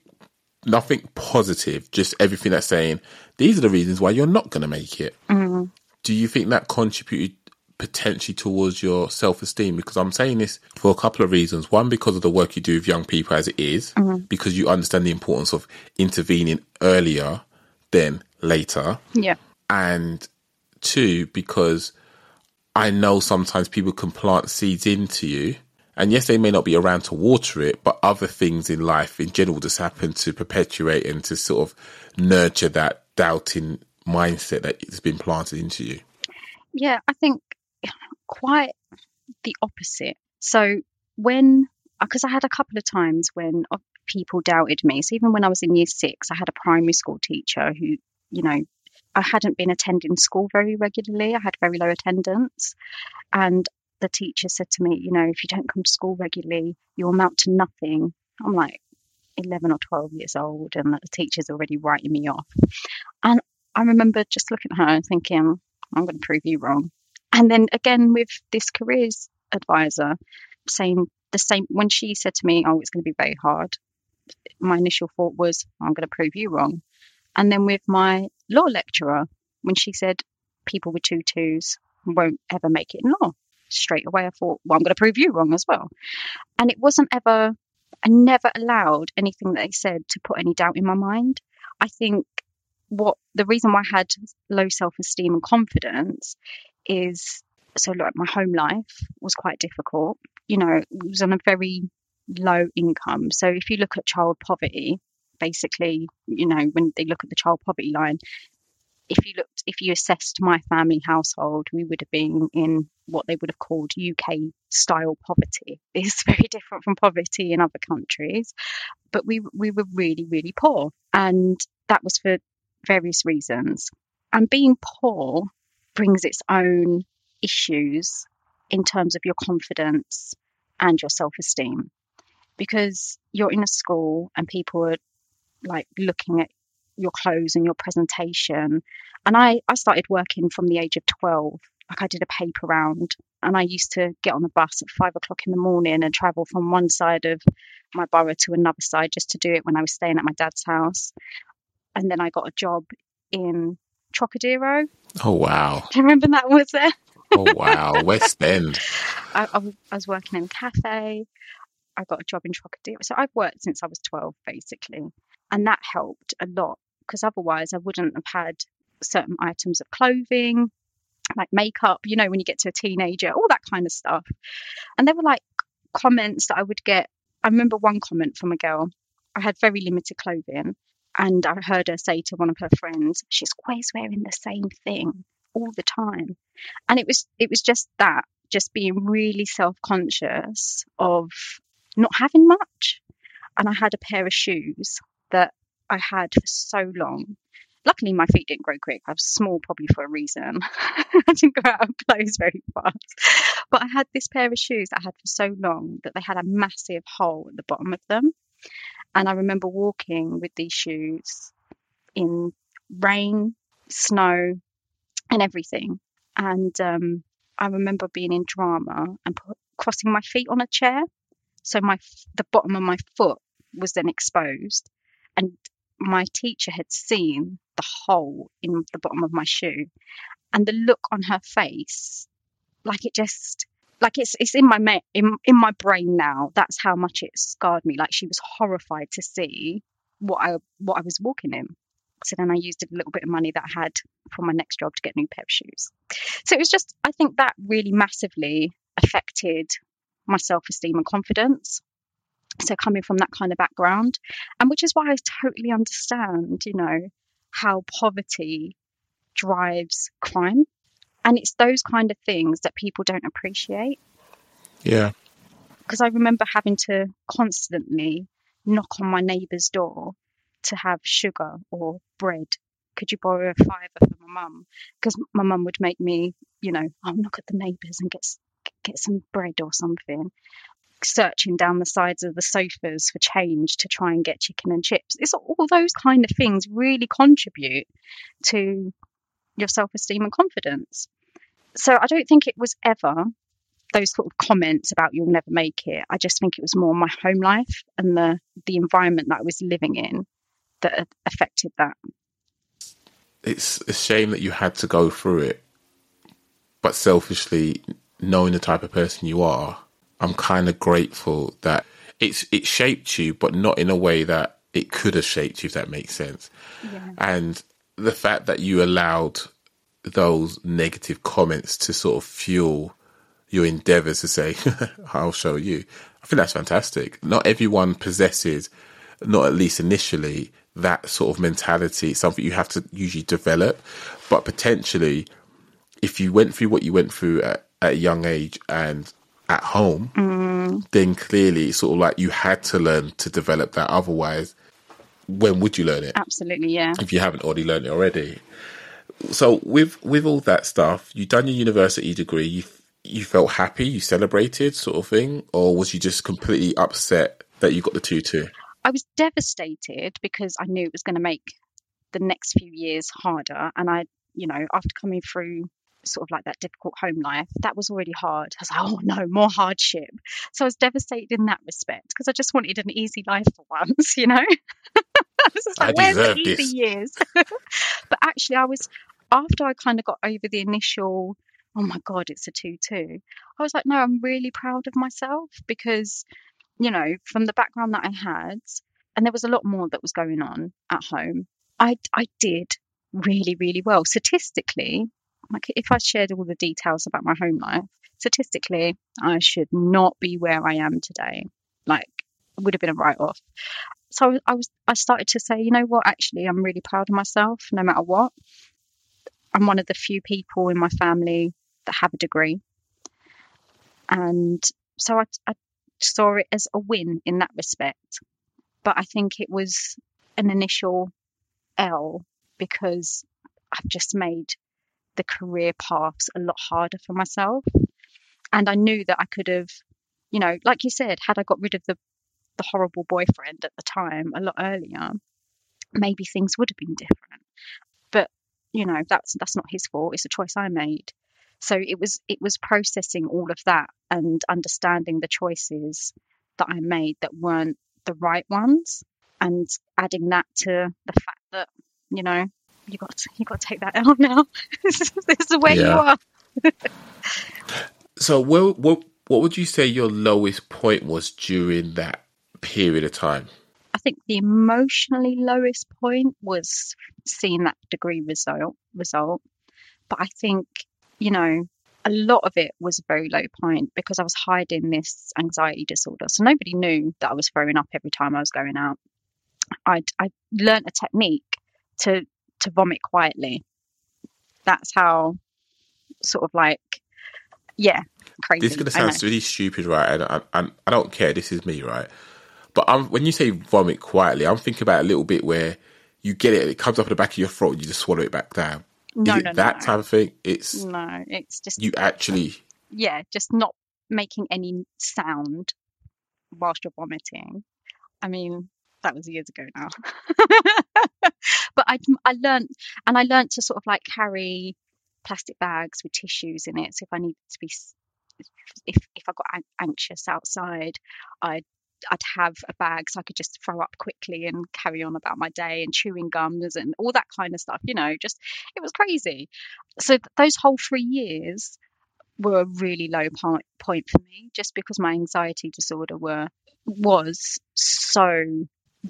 nothing positive, just everything that's saying, these are the reasons why you're not going to make it. Mm-hmm. Do you think that contributed potentially towards your self-esteem? Because I'm saying this for a couple of reasons. One, because of the work you do with young people as it is, mm-hmm. because you understand the importance of intervening earlier than later. Yeah. And two, because I know sometimes people can plant seeds into you, and yes, they may not be around to water it, but other things in life in general just happen to perpetuate and to sort of nurture that doubting mindset that has been planted into you. Yeah, I think quite the opposite. So when, because I had a couple of times when people doubted me. So even when I was in year six, I had a primary school teacher who, you know, I hadn't been attending school very regularly. I had very low attendance. And the teacher said to me, you know, if you don't come to school regularly, you'll amount to nothing. I'm like eleven or twelve years old, and the teacher's already writing me off. And I remember just looking at her and thinking, I'm going to prove you wrong. And then again with this careers advisor saying the same, when she said to me, oh, it's going to be very hard, my initial thought was, I'm going to prove you wrong. And then with my law lecturer, when she said people with two twos won't ever make it in law, straight away I thought, well, I'm going to prove you wrong as well. And it wasn't ever, I never allowed anything that they said to put any doubt in my mind. I think what the reason why I had low self-esteem and confidence is, so like my home life was quite difficult. You know, it was on a very low income. So if you look at child poverty, basically, you know, when they look at the child poverty line, if you looked, if you assessed my family household, we would have been in what they would have called U K-style poverty. It's very different from poverty in other countries, but we we were really, really poor, and that was for various reasons. And being poor brings its own issues in terms of your confidence and your self-esteem, because you're in a school and people are like looking at your clothes and your presentation. And I, I started working from the age of twelve. Like I did a paper round, and I used to get on the bus at five o'clock in the morning and travel from one side of my borough to another side just to do it when I was staying at my dad's house. And then I got a job in Trocadero. Oh, wow. Do you remember that was there? Oh, wow. West End. I, I, I was working in a cafe. I got a job in Trocadero. So I've worked since I was twelve, basically. And that helped a lot, because otherwise I wouldn't have had certain items of clothing, like makeup, you know, when you get to a teenager, all that kind of stuff. And there were like comments that I would get. I remember one comment from a girl. I had very limited clothing, and I heard her say to one of her friends, she's always wearing the same thing all the time. And it was it was just that, just being really self-conscious of not having much. And I had a pair of shoes that I had for so long. Luckily, my feet didn't grow quick. I was small probably for a reason. I didn't grow out of clothes very fast. But I had this pair of shoes that I had for so long that they had a massive hole at the bottom of them. And I remember walking with these shoes in rain, snow, and everything. And um, I remember being in drama and put, crossing my feet on a chair. So my the bottom of my foot was then exposed. And my teacher had seen the hole in the bottom of my shoe, and the look on her face, like it just, like it's it's in my ma- in in my brain now. That's how much it scarred me. Like she was horrified to see what I what I was walking in. So then I used a little bit of money that I had from my next job to get a new pair of shoes. So it was just, I think that really massively affected my self-esteem and confidence. So coming from that kind of background, and which is why I totally understand, you know, how poverty drives crime. And it's those kind of things that people don't appreciate. Yeah. Because I remember having to constantly knock on my neighbour's door to have sugar or bread. Could you borrow a fiver for my mum? Because my mum would make me, you know, I'll knock at the neighbours and get get some bread or something. Searching down the sides of the sofas for change to try and get chicken and chips. It's all those kind of things really contribute to your self-esteem and confidence. So I don't think it was ever those sort of comments about you'll never make it. I just think it was more my home life and the, the environment that I was living in that affected that. It's a shame that you had to go through it, but selfishly, knowing the type of person you are, I'm kind of grateful that it's it shaped you, but not in a way that it could have shaped you, if that makes sense. Yeah. And the fact that you allowed those negative comments to sort of fuel your endeavours to say, I'll show you. I think that's fantastic. Not everyone possesses, not at least initially, that sort of mentality. It's something you have to usually develop. But potentially, if you went through what you went through at, at a young age and at home, mm. then clearly it's sort of like you had to learn to develop that. Otherwise, when would you learn it? Absolutely, yeah. If you haven't already learned it already. So with with all that stuff, you done your university degree, you you felt happy, you celebrated sort of thing, or was you just completely upset that you got the two two? I was devastated because I knew it was going to make the next few years harder. And I, you know, after coming through sort of like that difficult home life, that was already hard. I was like, oh no, more hardship. So I was devastated in that respect because I just wanted an easy life for once, you know. I was just like, I where's the easy this. years? But actually, I was, after I kind of got over the initial, oh my God, it's a two two, I was like, no, I'm really proud of myself because, you know, from the background that I had, and there was a lot more that was going on at home, I I did really, really well. Statistically, like if I shared all the details about my home life, statistically, I should not be where I am today. Like, it would have been a write-off. So I was, I started to say, you know what, actually, I'm really proud of myself, no matter what. I'm one of the few people in my family that have a degree. And so I, I saw it as a win in that respect. But I think it was an initial L because I've just made the career paths a lot harder for myself. And I knew that I could have, you know, like you said, had I got rid of the, the horrible boyfriend at the time a lot earlier, maybe things would have been different. But, you know, that's that's not his fault. It's a choice I made. So it was it was processing all of that and understanding the choices that I made that weren't the right ones and adding that to the fact that, you know, you got to, you got to take that out now. This is the way yeah. you are. So what, what what would you say your lowest point was during that period of time? I think the emotionally lowest point was seeing that degree result. result. But I think, you know, a lot of it was a very low point because I was hiding this anxiety disorder. So nobody knew that I was throwing up every time I was going out. I I learned a technique to to vomit quietly. That's how sort of like, yeah, crazy. This is going to sound really stupid, right? And I, I, I don't care. This is me, right? But I'm, when you say vomit quietly, I'm thinking about a little bit where you get it, it comes up at the back of your throat and you just swallow it back down. No, is it no, that no. type of thing? It's No, it's just... You actually... Yeah, just not making any sound whilst you're vomiting. I mean, that was years ago now. But I, I learned, and I learned to sort of like carry plastic bags with tissues in it. So if I needed to be, if if I got anxious outside, I'd I'd have a bag so I could just throw up quickly and carry on about my day, and chewing gums and all that kind of stuff. You know, just it was crazy. So those whole three years were a really low point point for me, just because my anxiety disorder were was so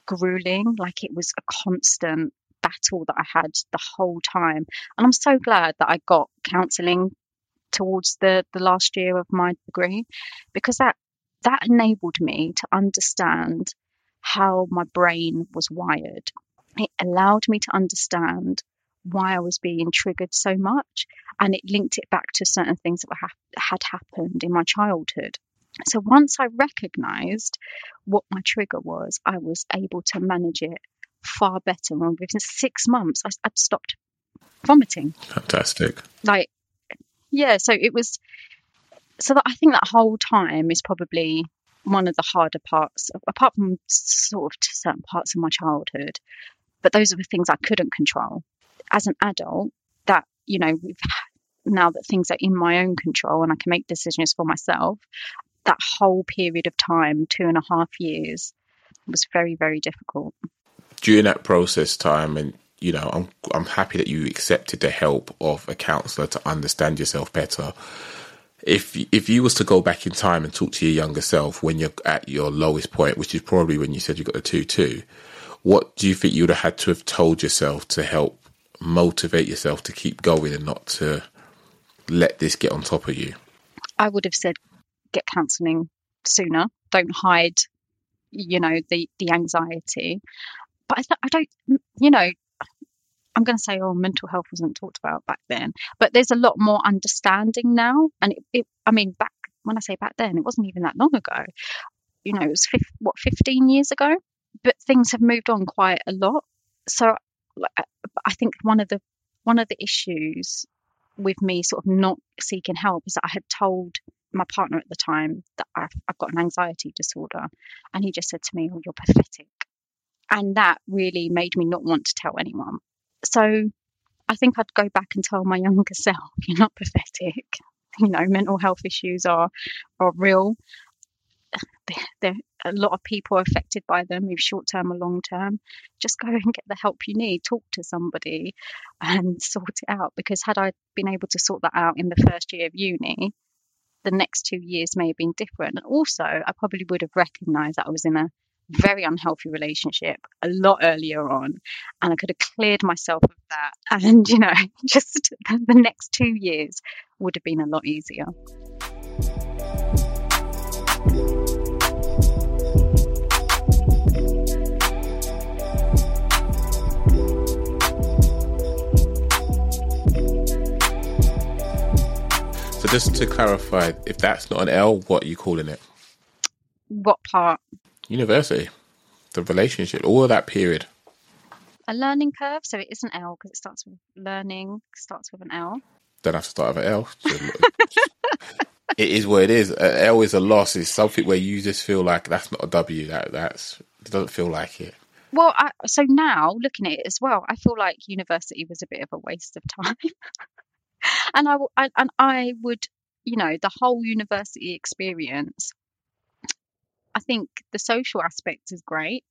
grueling. Like it was a constant battle that I had the whole time, and I'm so glad that I got counselling towards the the last year of my degree, because that that enabled me to understand how my brain was wired. It allowed me to understand why I was being triggered so much, and it linked it back to certain things that were ha- had happened in my childhood. So once I recognized what my trigger was, I was able to manage it far better. Well, within six months, I, I'd stopped vomiting. Fantastic. Like, yeah, so it was, so that I think that whole time is probably one of the harder parts, apart from sort of certain parts of my childhood, but those are the things I couldn't control. As an adult, that, you know, we've, now that things are in my own control and I can make decisions for myself, that whole period of time, two and a half years, was very, very difficult. During that process time, and, you know, I'm I'm happy that you accepted the help of a counsellor to understand yourself better. If if you was to go back in time and talk to your younger self when you're at your lowest point, which is probably when you said you got the two two, what do you think you would have had to have told yourself to help motivate yourself to keep going and not to let this get on top of you? I would have said, get counselling sooner. Don't hide, you know, the, the anxiety. But I, th- I don't, you know, I'm going to say, oh, mental health wasn't talked about back then. But there's a lot more understanding now. And it, it I mean, back when I say back then, it wasn't even that long ago. You know, it was, f- what, fifteen years ago? But things have moved on quite a lot. So I think one of the one of the issues with me sort of not seeking help is that I had told my partner at the time that I've, I've got an anxiety disorder, and he just said to me, "Oh, you're pathetic," and that really made me not want to tell anyone. So I think I'd go back and tell my younger self, "You're not pathetic. You know, mental health issues are are real. There are a lot of people affected by them, either short term or long term. Just go and get the help you need. Talk to somebody and sort it out." Because had I been able to sort that out in the first year of uni, the next two years may have been different. And also, I probably would have recognised that I was in a very unhealthy relationship a lot earlier on, and I could have cleared myself of that. And you know, just the next two years would have been a lot easier. So just to clarify, if that's not an L, what are you calling it? What part? University, the relationship, all of that period. A learning curve, so it is an L because it starts with learning, starts with an L. Don't have to start with an L. It is what it is. An L is a loss. It's something where you just feel like that's not a W. That that's it doesn't feel like it. Well, I, so now looking at it as well, I feel like university was a bit of a waste of time. and I, I and I would, you know, the whole university experience. I think the social aspect is great,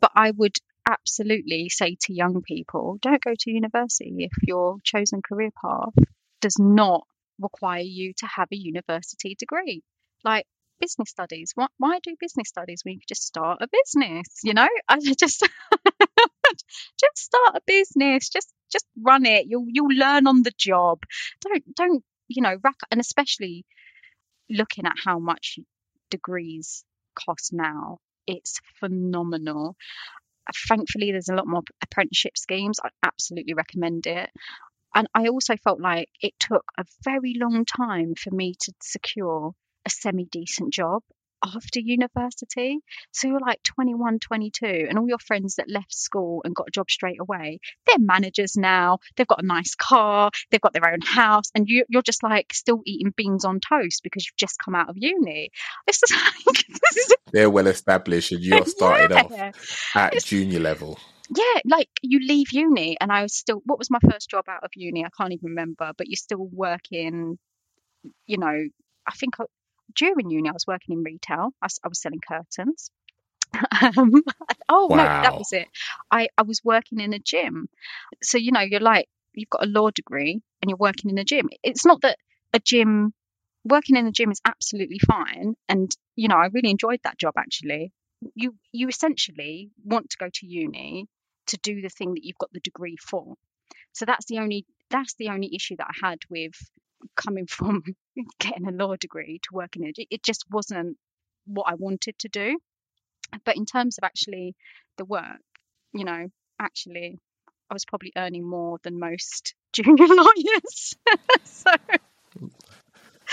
but I would absolutely say to young people, don't go to university if your chosen career path does not require you to have a university degree. Like business studies, why, why do business studies when you could just start a business? You know, I just just start a business, just just run it. You'll you'll learn on the job. Don't don't you know rack, and especially looking at how much degrees cost now, it's phenomenal. Thankfully, there's a lot more apprenticeship schemes. I absolutely recommend it. And I also felt like it took a very long time for me to secure a semi-decent job after university. So you're like twenty-one, twenty-two, and all your friends that left school and got a job straight away, they're managers now, they've got a nice car, they've got their own house, and you, you're just like still eating beans on toast because you've just come out of uni. It's just like they're well established and you're starting yeah. off at it's, junior level. Yeah, like you leave uni and I was still, what was my first job out of uni? I can't even remember, but you're still working, you know, I think I, during uni I was working in retail. I, I was selling curtains. um, oh, wow. No, that was it. I, I was working in a gym. So, you know, you're like, you've got a law degree and you're working in a gym. It's not that a gym, working in a gym is absolutely fine. And, you know, I really enjoyed that job actually. You, you essentially want to go to uni to do the thing that you've got the degree for. So that's the only that's the only issue that I had with coming from getting a law degree to working in it. It just wasn't what I wanted to do. But in terms of actually the work, you know, actually I was probably earning more than most junior lawyers. So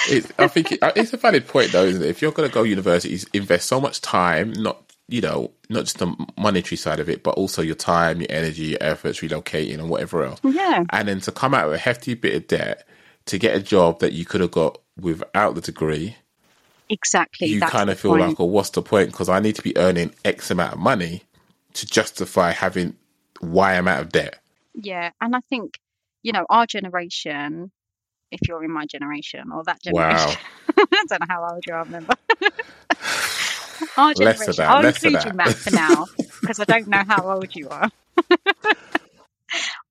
it's, I think it, it's a valid point, though, isn't it? If you're going to go to universities, invest so much time, not, you know, not just the monetary side of it, but also your time, your energy, your efforts, relocating and whatever else. Yeah. And then to come out with a hefty bit of debt to get a job that you could have got without the degree. Exactly. You kind of feel point. like, well, what's the point? Because I need to be earning X amount of money to justify having Y amount of debt. Yeah. And I think, you know, our generation, if you're in my generation or that generation, wow. I don't know how old you are, I remember. Our generation, less of that, I'll less include of that. you, Matt, for now, because I don't know how old you are.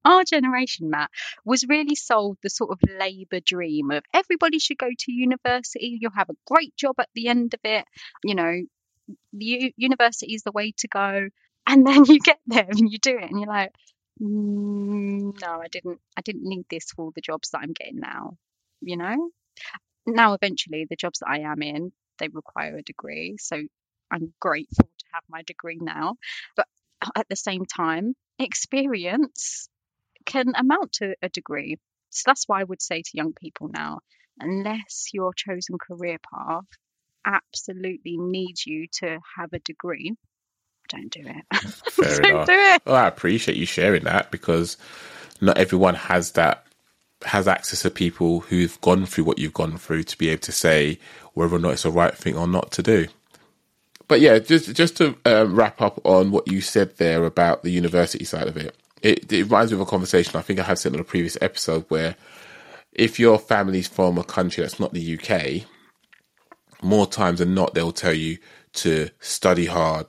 Our generation, Matt, was really sold the sort of labour dream of everybody should go to university, you'll have a great job at the end of it, you know, you, university is the way to go. And then you get there and you do it and you're like, mm, no, I didn't, I didn't need this for the jobs that I'm getting now, you know. Now, eventually, the jobs that I am in, they require a degree. So I'm grateful to have my degree now. But at the same time, experience can amount to a degree. So that's why I would say to young people now, unless your chosen career path absolutely needs you to have a degree, don't do it. Fair don't enough. do it. Well, I appreciate you sharing that, because not everyone has that has access to people who've gone through what you've gone through to be able to say whether or not it's the right thing or not to do. But yeah, just just to uh, wrap up on what you said there about the university side of it. It, it reminds me of a conversation I think I have said on a previous episode, where if your family's from a country that's not the U K, more times than not, they'll tell you to study hard,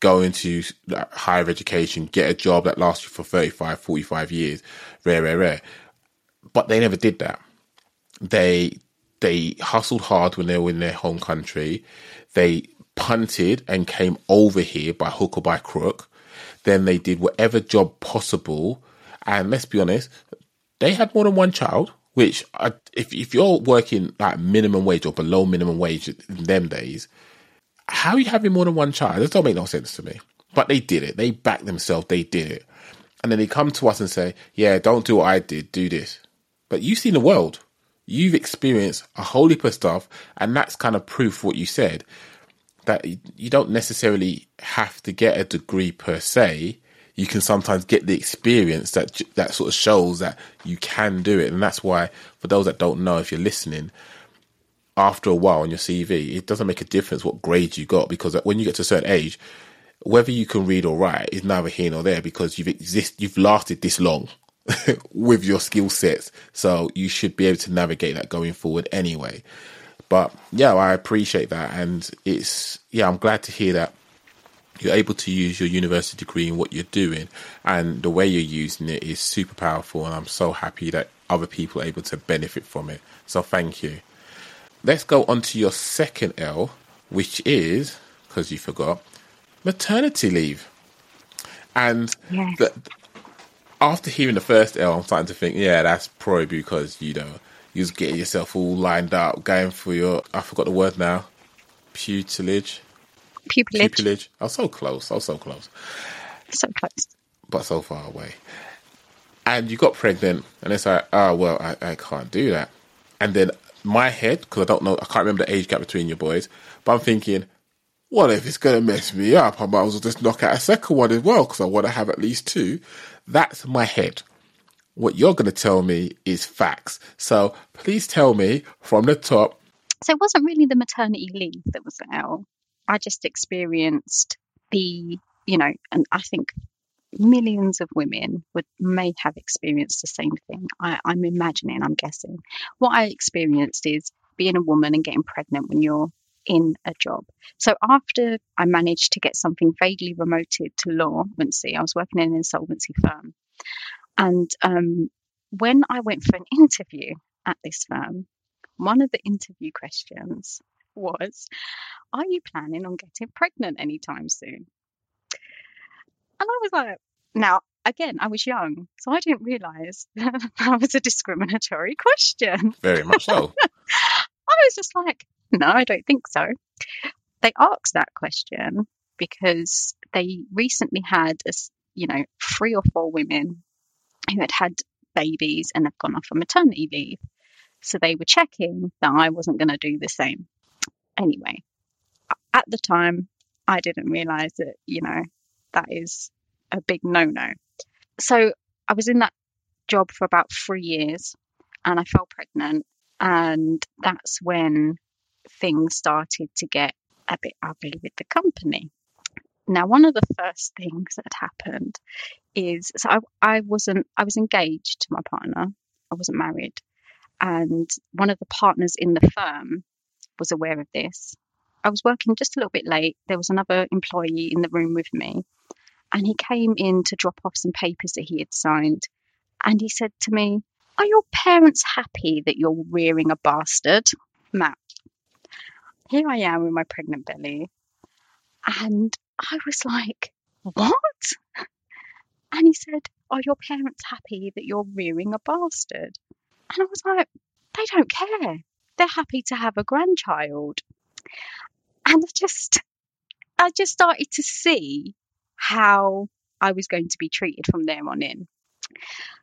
go into higher education, get a job that lasts you for thirty-five, forty-five years, rare, rare, rare. But they never did that. They they hustled hard when they were in their home country. They punted and came over here by hook or by crook. Then they did whatever job possible. And let's be honest, they had more than one child, which I, if if you're working like minimum wage or below minimum wage in them days, how are you having more than one child? That don't make no sense to me. But they did it. They backed themselves. They did it. And then they come to us and say, yeah, don't do what I did. Do this. But you've seen the world. You've experienced a whole heap of stuff. And that's kind of proof of what you said, that you don't necessarily have to get a degree per se. You can sometimes get the experience that that sort of shows that you can do it. And that's why, for those that don't know, if you're listening, after a while on your C V, it doesn't make a difference what grade you got, because when you get to a certain age, whether you can read or write is neither here nor there, because you've exist, you've lasted this long with your skill sets. So you should be able to navigate that going forward anyway. But yeah, I appreciate that. And it's, yeah, I'm glad to hear that you're able to use your university degree in what you're doing. And the way you're using it is super powerful. And I'm so happy that other people are able to benefit from it. So thank you. Let's go on to your second L, which is, because you forgot, maternity leave. And yes. the, after hearing the first L, I'm starting to think, yeah, that's probably because, you know, you was getting yourself all lined up, going for your, I forgot the word now, pupillage. Pupillage. Pupillage. I was so close. I was so close. So close. But so far away. And you got pregnant, and it's like, oh, well, I, I can't do that. And then my head, because I don't know, I can't remember the age gap between your boys, but I'm thinking, well, if it's going to mess me up, I might as well just knock out a second one as well, because I want to have at least two. That's my head. What you're going to tell me is facts. So please tell me from the top. So it wasn't really the maternity leave that was the L. I just experienced the, you know, and I think millions of women would may have experienced the same thing. I, I'm imagining, I'm guessing. What I experienced is being a woman and getting pregnant when you're in a job. So after I managed to get something vaguely remoted to law, I was working in an insolvency firm. And um, when I went for an interview at this firm, one of the interview questions was, are you planning on getting pregnant anytime soon? And I was like, now, again, I was young, so I didn't realise that, that was a discriminatory question. Very much so. I was just like, no, I don't think so. they asked that question because they recently had, a, you know, three or four women who had had babies and had gone off on maternity leave. So they were checking that I wasn't going to do the same. Anyway, at the time, I didn't realise that, you know, that is a big no-no. So I was in that job for about three years and I fell pregnant. And that's when things started to get a bit ugly with the company. Now, one of the first things that happened is, so I, I wasn't, I was engaged to my partner. I wasn't married. And one of the partners in the firm was aware of this. I was working just a little bit late. There was another employee in the room with me. And he came in to drop off some papers that he had signed. And he said to me, "Are your parents happy that you're rearing a bastard, Matt?" Here I am with my pregnant belly. And I was like, what? And he said, "Are your parents happy that you're rearing a bastard?" And I was like, they don't care. They're happy to have a grandchild. And I just, I just started to see how I was going to be treated from there on in.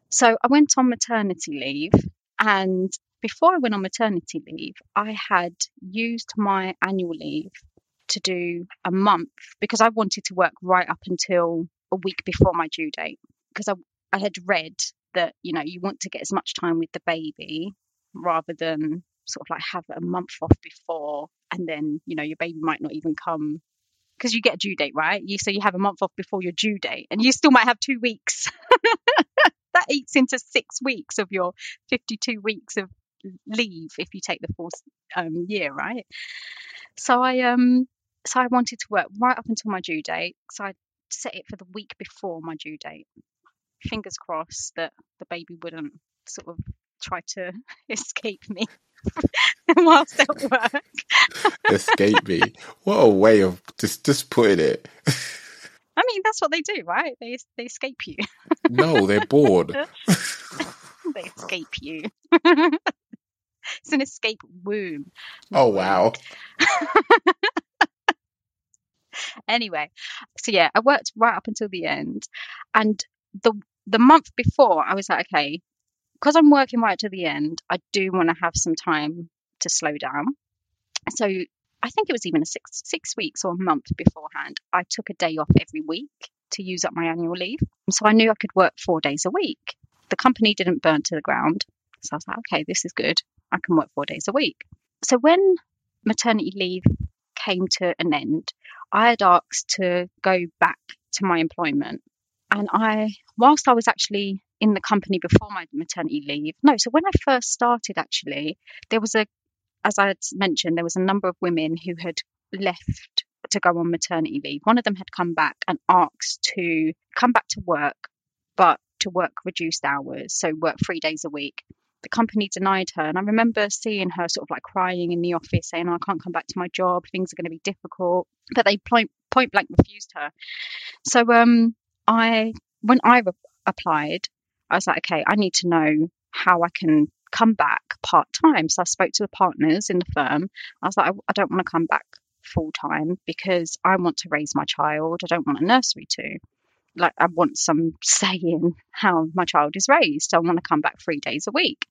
So I went on maternity leave, and before I went on maternity leave, I had used my annual leave to do a month because I wanted to work right up until a week before my due date, because I, I had read that, you know, you want to get as much time with the baby rather than sort of like have a month off before and then, you know, your baby might not even come. Because you get a due date, right? You so you have a month off before your due date, and you still might have two weeks. That eats into six weeks of your fifty-two weeks of leave if you take the full um, year, right? So I um so I wanted to work right up until my due date. So I set it for the week before my due date. Fingers crossed that the baby wouldn't sort of try to escape me whilst at work. Escape me. What a way of just just putting it. I mean, that's what they do, right? They they escape you. No, they're bored. They escape you. It's an escape womb. Oh, wow. Anyway, so yeah, I worked right up until the end. And the the month before, I was like, okay, because I'm working right to the end, I do want to have some time to slow down. So I think it was even a six six weeks or a month beforehand, I took a day off every week to use up my annual leave. So I knew I could work four days a week. The company didn't burn to the ground. So I was like, okay, this is good. I can work four days a week. So when maternity leave came to an end, I had asked to go back to my employment. And I, whilst I was actually in the company before my maternity leave, no, so when I first started, actually, there was a, as I had mentioned, there was a number of women who had left to go on maternity leave. One of them had come back and asked to come back to work, but to work reduced hours, so work three days a week. The company denied her. And I remember seeing her sort of like crying in the office saying, oh, I can't come back to my job. Things are going to be difficult. But they point, point blank refused her. So um, I when I re- applied, I was like, okay, I need to know how I can come back part time. So I spoke to the partners in the firm. I was like, I, I don't want to come back full time because I want to raise my child. I don't want a nursery to. Like, I want some say in how my child is raised. I want to come back three days a week.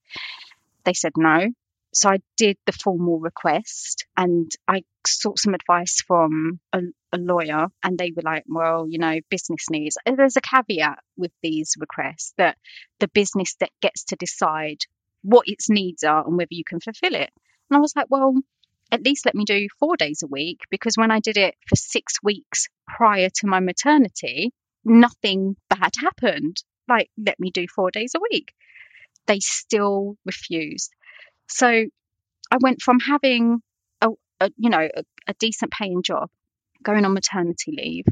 They said no. So I did the formal request and I sought some advice from a, a lawyer, and they were like, well, you know, business needs. There's a caveat with these requests that the business that gets to decide what its needs are and whether you can fulfill it. And I was like, well, at least let me do four days a week, because when I did it for six weeks prior to my maternity, nothing bad happened. Like, let me do four days a week. They still refused. So I went from having a, a you know, a, a decent paying job, going on maternity leave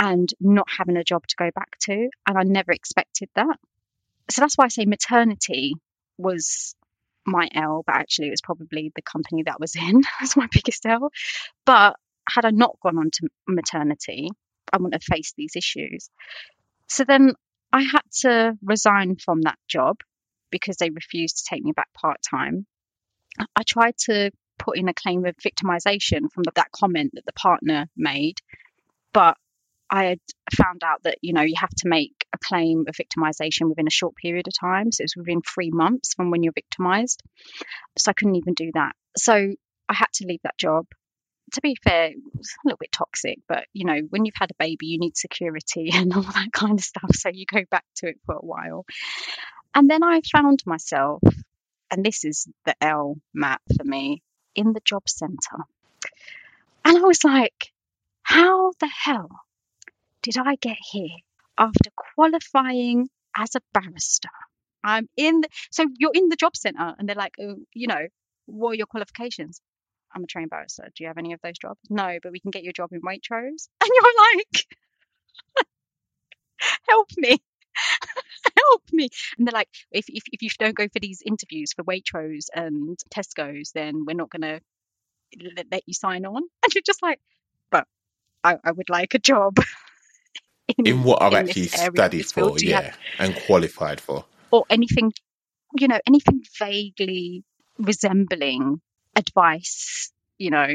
and not having a job to go back to. And I never expected that. So that's why I say maternity was my L, but actually it was probably the company that I was in. That's my biggest L. But had I not gone on to maternity, I wouldn't have faced these issues. So then I had to resign from that job because they refused to take me back part-time. I tried to put in a claim of victimisation from the, that comment that the partner made. But I had found out that, you know, you have to make a claim of victimisation within a short period of time. So it was within three months from when you're victimised. So I couldn't even do that. So I had to leave that job. To be fair, it was a little bit toxic, but, you know, when you've had a baby, you need security and all that kind of stuff. So you go back to it for a while. And then I found myself, and this is the L, Matt, for me, in the job centre. And I was like, how the hell did I get here after qualifying as a barrister? I'm in the, so you're in the job centre and they're like, oh, you know, what are your qualifications? I'm a trained barrister. Do you have any of those jobs? No, but we can get you a job in Waitrose. And you're like, help me. Help me. And they're like, if, if if you don't go for these interviews for Waitrose and Tesco's, then we're not going to let you sign on. And you're just like, but I, I would like a job. In, in what I've in actually studied for, yeah, have, and qualified for. Or anything, you know, anything vaguely resembling advice, you know,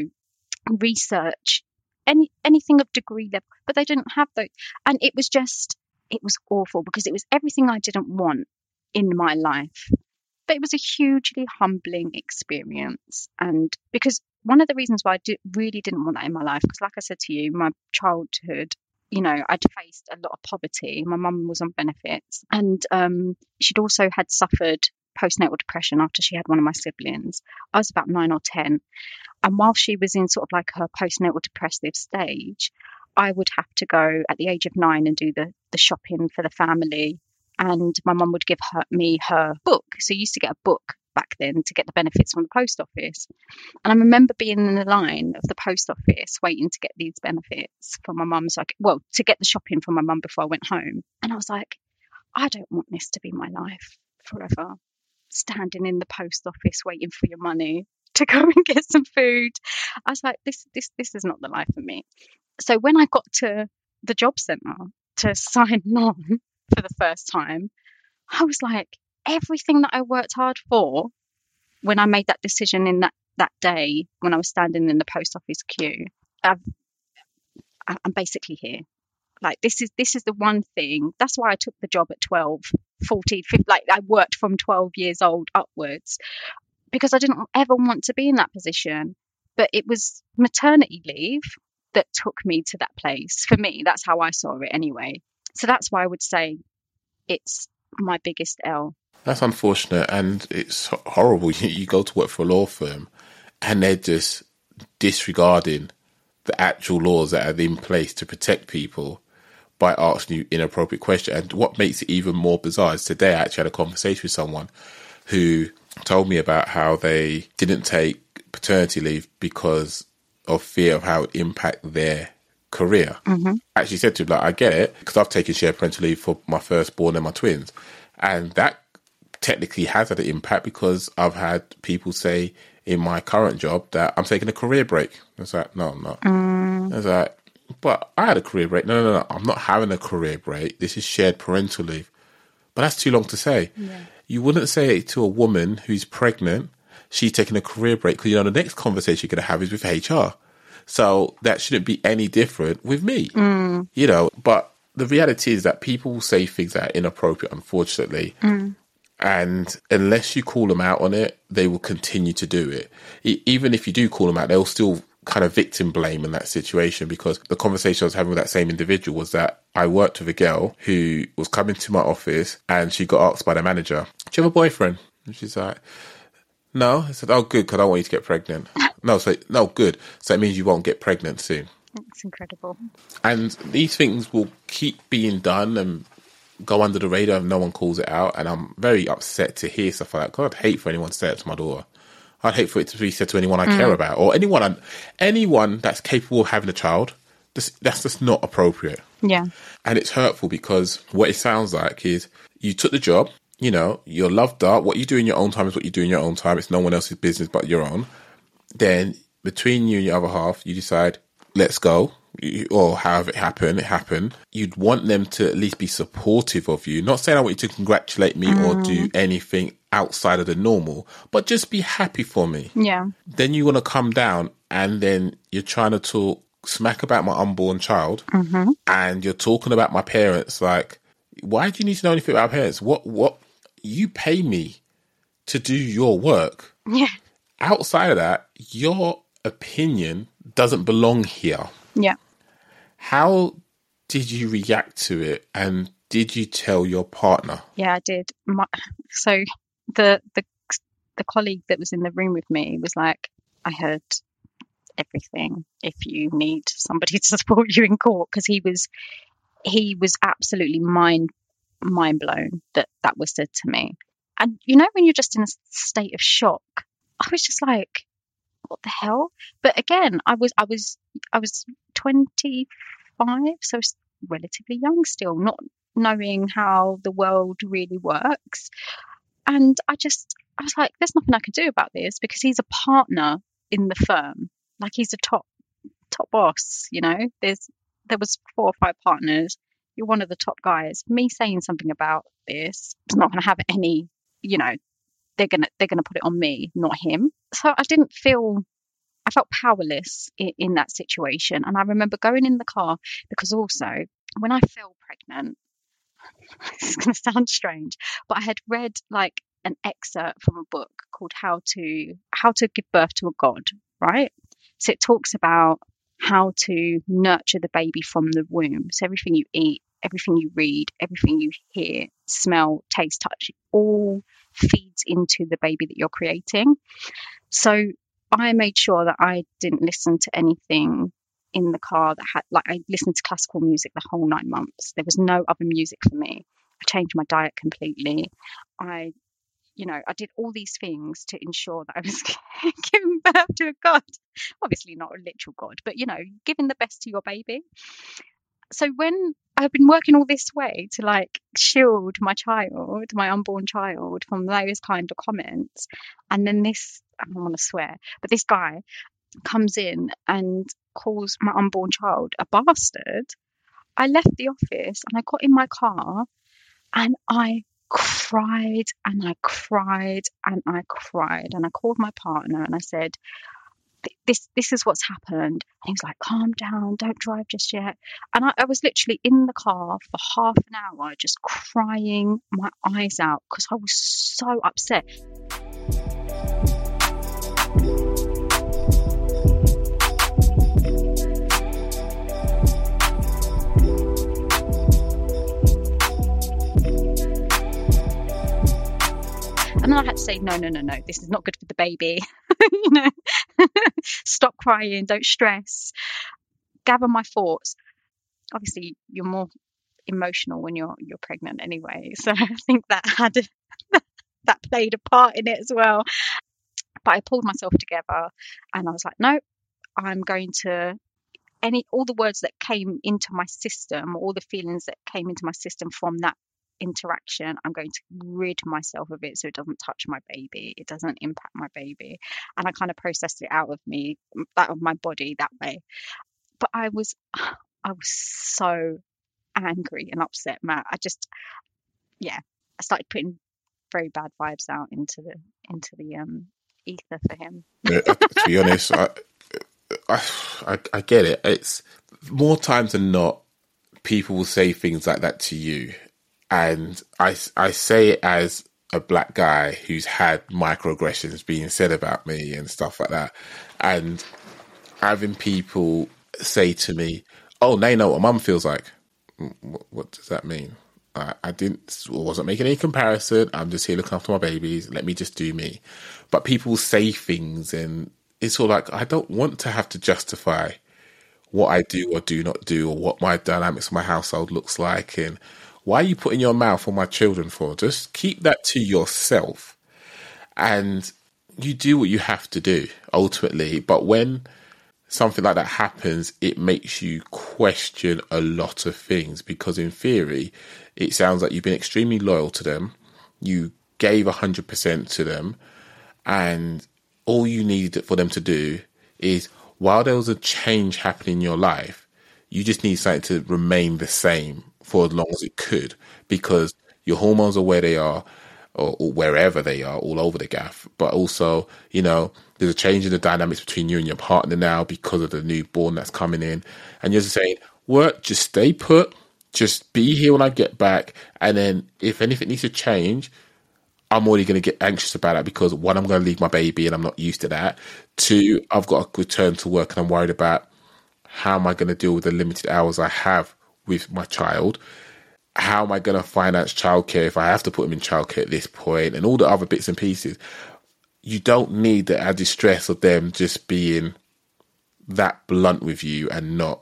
research, any anything of degree level. But they didn't have those. And it was just, it was awful because it was everything I didn't want in my life. But it was a hugely humbling experience. And because one of the reasons why I do, really didn't want that in my life, because like I said to you, my childhood, you know, I'd faced a lot of poverty. My mum was on benefits, and um, she'd also had suffered postnatal depression after she had one of my siblings. I was about nine or ten. And while she was in sort of like her postnatal depressive stage, I would have to go at the age of nine and do the, the shopping for the family. And my mum would give her, me her book. So you used to get a book back then to get the benefits from the post office. And I remember being in the line of the post office waiting to get these benefits for my mum's, like, well, to get the shopping for my mum before I went home. And I was like, I don't want this to be my life forever. Standing in the post office waiting for your money to go and get some food. I was like, this this this is not the life for me. So when I got to the job centre to sign on for the first time, I was like, everything that I worked hard for when I made that decision in that, that day when I was standing in the post office queue, I've, I'm basically here. Like, this is this is the one thing. That's why I took the job at twelve, fourteen, fifteen, like I worked from twelve years old upwards, because I didn't ever want to be in that position. But it was maternity leave that took me to that place. For me, that's how I saw it anyway. So that's why I would say it's my biggest L. That's unfortunate, and it's horrible. You go to work for a law firm and they're just disregarding the actual laws that are in place to protect people by asking you inappropriate questions. And what makes it even more bizarre is today I actually had a conversation with someone who told me about how they didn't take paternity leave because of fear of how it would impact their career. Mm-hmm. I actually said to him, like, I get it, because I've taken shared parental leave for my firstborn and my twins. And that technically has had an impact because I've had people say in my current job that I'm taking a career break. It's like, no, I'm not. Mm. It's like, but I had a career break. No, no, no, I'm not having a career break. This is shared parental leave. But that's too long to say. Yeah. You wouldn't say it to a woman who's pregnant, she's taking a career break, because, you know, the next conversation you're going to have is with H R. So that shouldn't be any different with me, mm. you know. But the reality is that people will say things that are inappropriate, unfortunately. Mm. And unless you call them out on it, they will continue to do it. E- even if you do call them out, they'll still kind of victim blame in that situation, because the conversation I was having with that same individual was that I worked with a girl who was coming to my office and she got asked by the manager, do you have a boyfriend? And she's like, no. I said, oh, good, because I don't want you to get pregnant. No, so, no, good. So it means you won't get pregnant soon. That's incredible. And these things will keep being done and go under the radar if no one calls it out. And I'm very upset to hear stuff like that. God, I'd hate for anyone to say it to my daughter. I'd hate for it to be said to anyone I mm. care about, or anyone I, anyone that's capable of having a child. This, that's just not appropriate. Yeah. And it's hurtful, because what it sounds like is you took the job, you know, you're loved up. What you do in your own time is what you do in your own time. It's no one else's business but your own. Then between you and your other half, you decide, let's go, or have it happen, it happened. You'd want them to at least be supportive of you. Not saying I want you to congratulate me mm. or do anything outside of the normal, but just be happy for me. Yeah. Then you want to come down and then you're trying to talk smack about my unborn child, mm-hmm. and you're talking about my parents. Like, why do you need to know anything about my parents? What, what, you pay me to do your work. Yeah. Outside of that, your opinion doesn't belong here. Yeah. How did you react to it, and did you tell your partner? Yeah, I did. My, so the the the colleague that was in the room with me was like, I heard everything. If you need somebody to support you in court, because he was he was absolutely mind mind blown that that was said to me. And you know, when you're just in a state of shock, I was just like, what the hell? But again, I was I was I was twenty-five, so I was relatively young still, not knowing how the world really works. And I just I was like, there's nothing I can do about this, because he's a partner in the firm. Like, he's a top top boss, you know. There's there was four or five partners. You're one of the top guys. Me saying something about this is not going to have any, you know, they're going to they're going to put it on me, not him. So I didn't feel I felt powerless in, in that situation. And I remember going in the car, because also when I fell pregnant, it's going to sound strange, but I had read like an excerpt from a book called How to How to Give Birth to a God, right? So it talks about how to nurture the baby from the womb. So everything you eat, everything you read, everything you hear, smell, taste, touch, it all feeds into the baby that you're creating. So I made sure that I didn't listen to anything in the car that had, like, I listened to classical music the whole nine months. There was no other music for me. I changed my diet completely. I, you know, I did all these things to ensure that I was giving birth to a God. Obviously not a literal God, but, you know, giving the best to your baby. So when I've been working all this way to, like, shield my child, my unborn child, from those kind of comments, and then this, I don't want to swear, but this guy comes in and calls my unborn child a bastard, I left the office and I got in my car and I cried and I cried and I cried and I called my partner and I said, this this is what's happened. And he was like, calm down, don't drive just yet. And I, I was literally in the car for half an hour just crying my eyes out because I was so upset. And then I had to say, no, no, no, no, this is not good for the baby. You know, stop crying, don't stress, gather my thoughts. Obviously, you're more emotional when you're you're pregnant anyway. So I think that had that played a part in it as well. But I pulled myself together and I was like, no, I'm going to any all the words that came into my system, all the feelings that came into my system from that interaction, I'm going to rid myself of it so it doesn't touch my baby, it doesn't impact my baby. And I kind of processed it out of me, out of my body that way. But I was I was so angry and upset, Matt. I just yeah I started putting very bad vibes out into the into the um ether for him. Yeah, to be honest, I, I I get it. It's more times than not people will say things like that to you. And I, I say it as a black guy who's had microaggressions being said about me and stuff like that. And having people say to me, oh, now you know what mum feels like. What, what does that mean? I, I didn't, wasn't making any comparison. I'm just here looking after my babies. Let me just do me. But people say things and it's all like, I don't want to have to justify what I do or do not do or what my dynamics of my household looks like. And why are you putting your mouth on my children for? Just keep that to yourself. And you do what you have to do, ultimately. But when something like that happens, it makes you question a lot of things. Because in theory, it sounds like you've been extremely loyal to them. You gave one hundred percent to them. And all you needed for them to do is, while there was a change happening in your life, you just need something to remain the same for as long as it could, because your hormones are where they are, or, or wherever they are, all over the gaff. But also, you know, there's a change in the dynamics between you and your partner now because of the newborn that's coming in. And you're just saying, work, just stay put, just be here when I get back. And then if anything needs to change, I'm already going to get anxious about that because one, I'm going to leave my baby and I'm not used to that. Two, I've got to return to work and I'm worried about how am I going to deal with the limited hours I have with my child? How am I going to finance childcare if I have to put him in childcare at this point and all the other bits and pieces? You don't need the added stress of them just being that blunt with you and not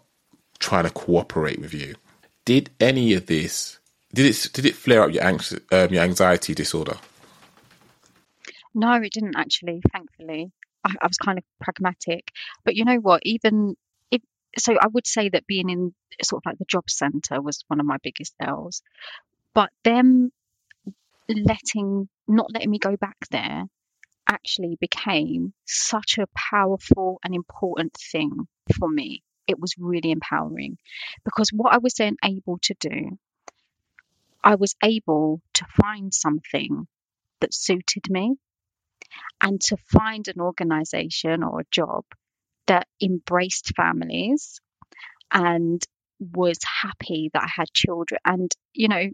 trying to cooperate with you. Did any of this, did it, did it flare up your, anx- um, your anxiety disorder? No, it didn't actually, thankfully. I, I was kind of pragmatic. But you know what, even if, so I would say that being in sort of like the job centre was one of my biggest L's. But them letting, not letting me go back there actually became such a powerful and important thing for me. It was really empowering because what I was then able to do, I was able to find something that suited me and to find an organisation or a job that embraced families and was happy that I had children. And, you know,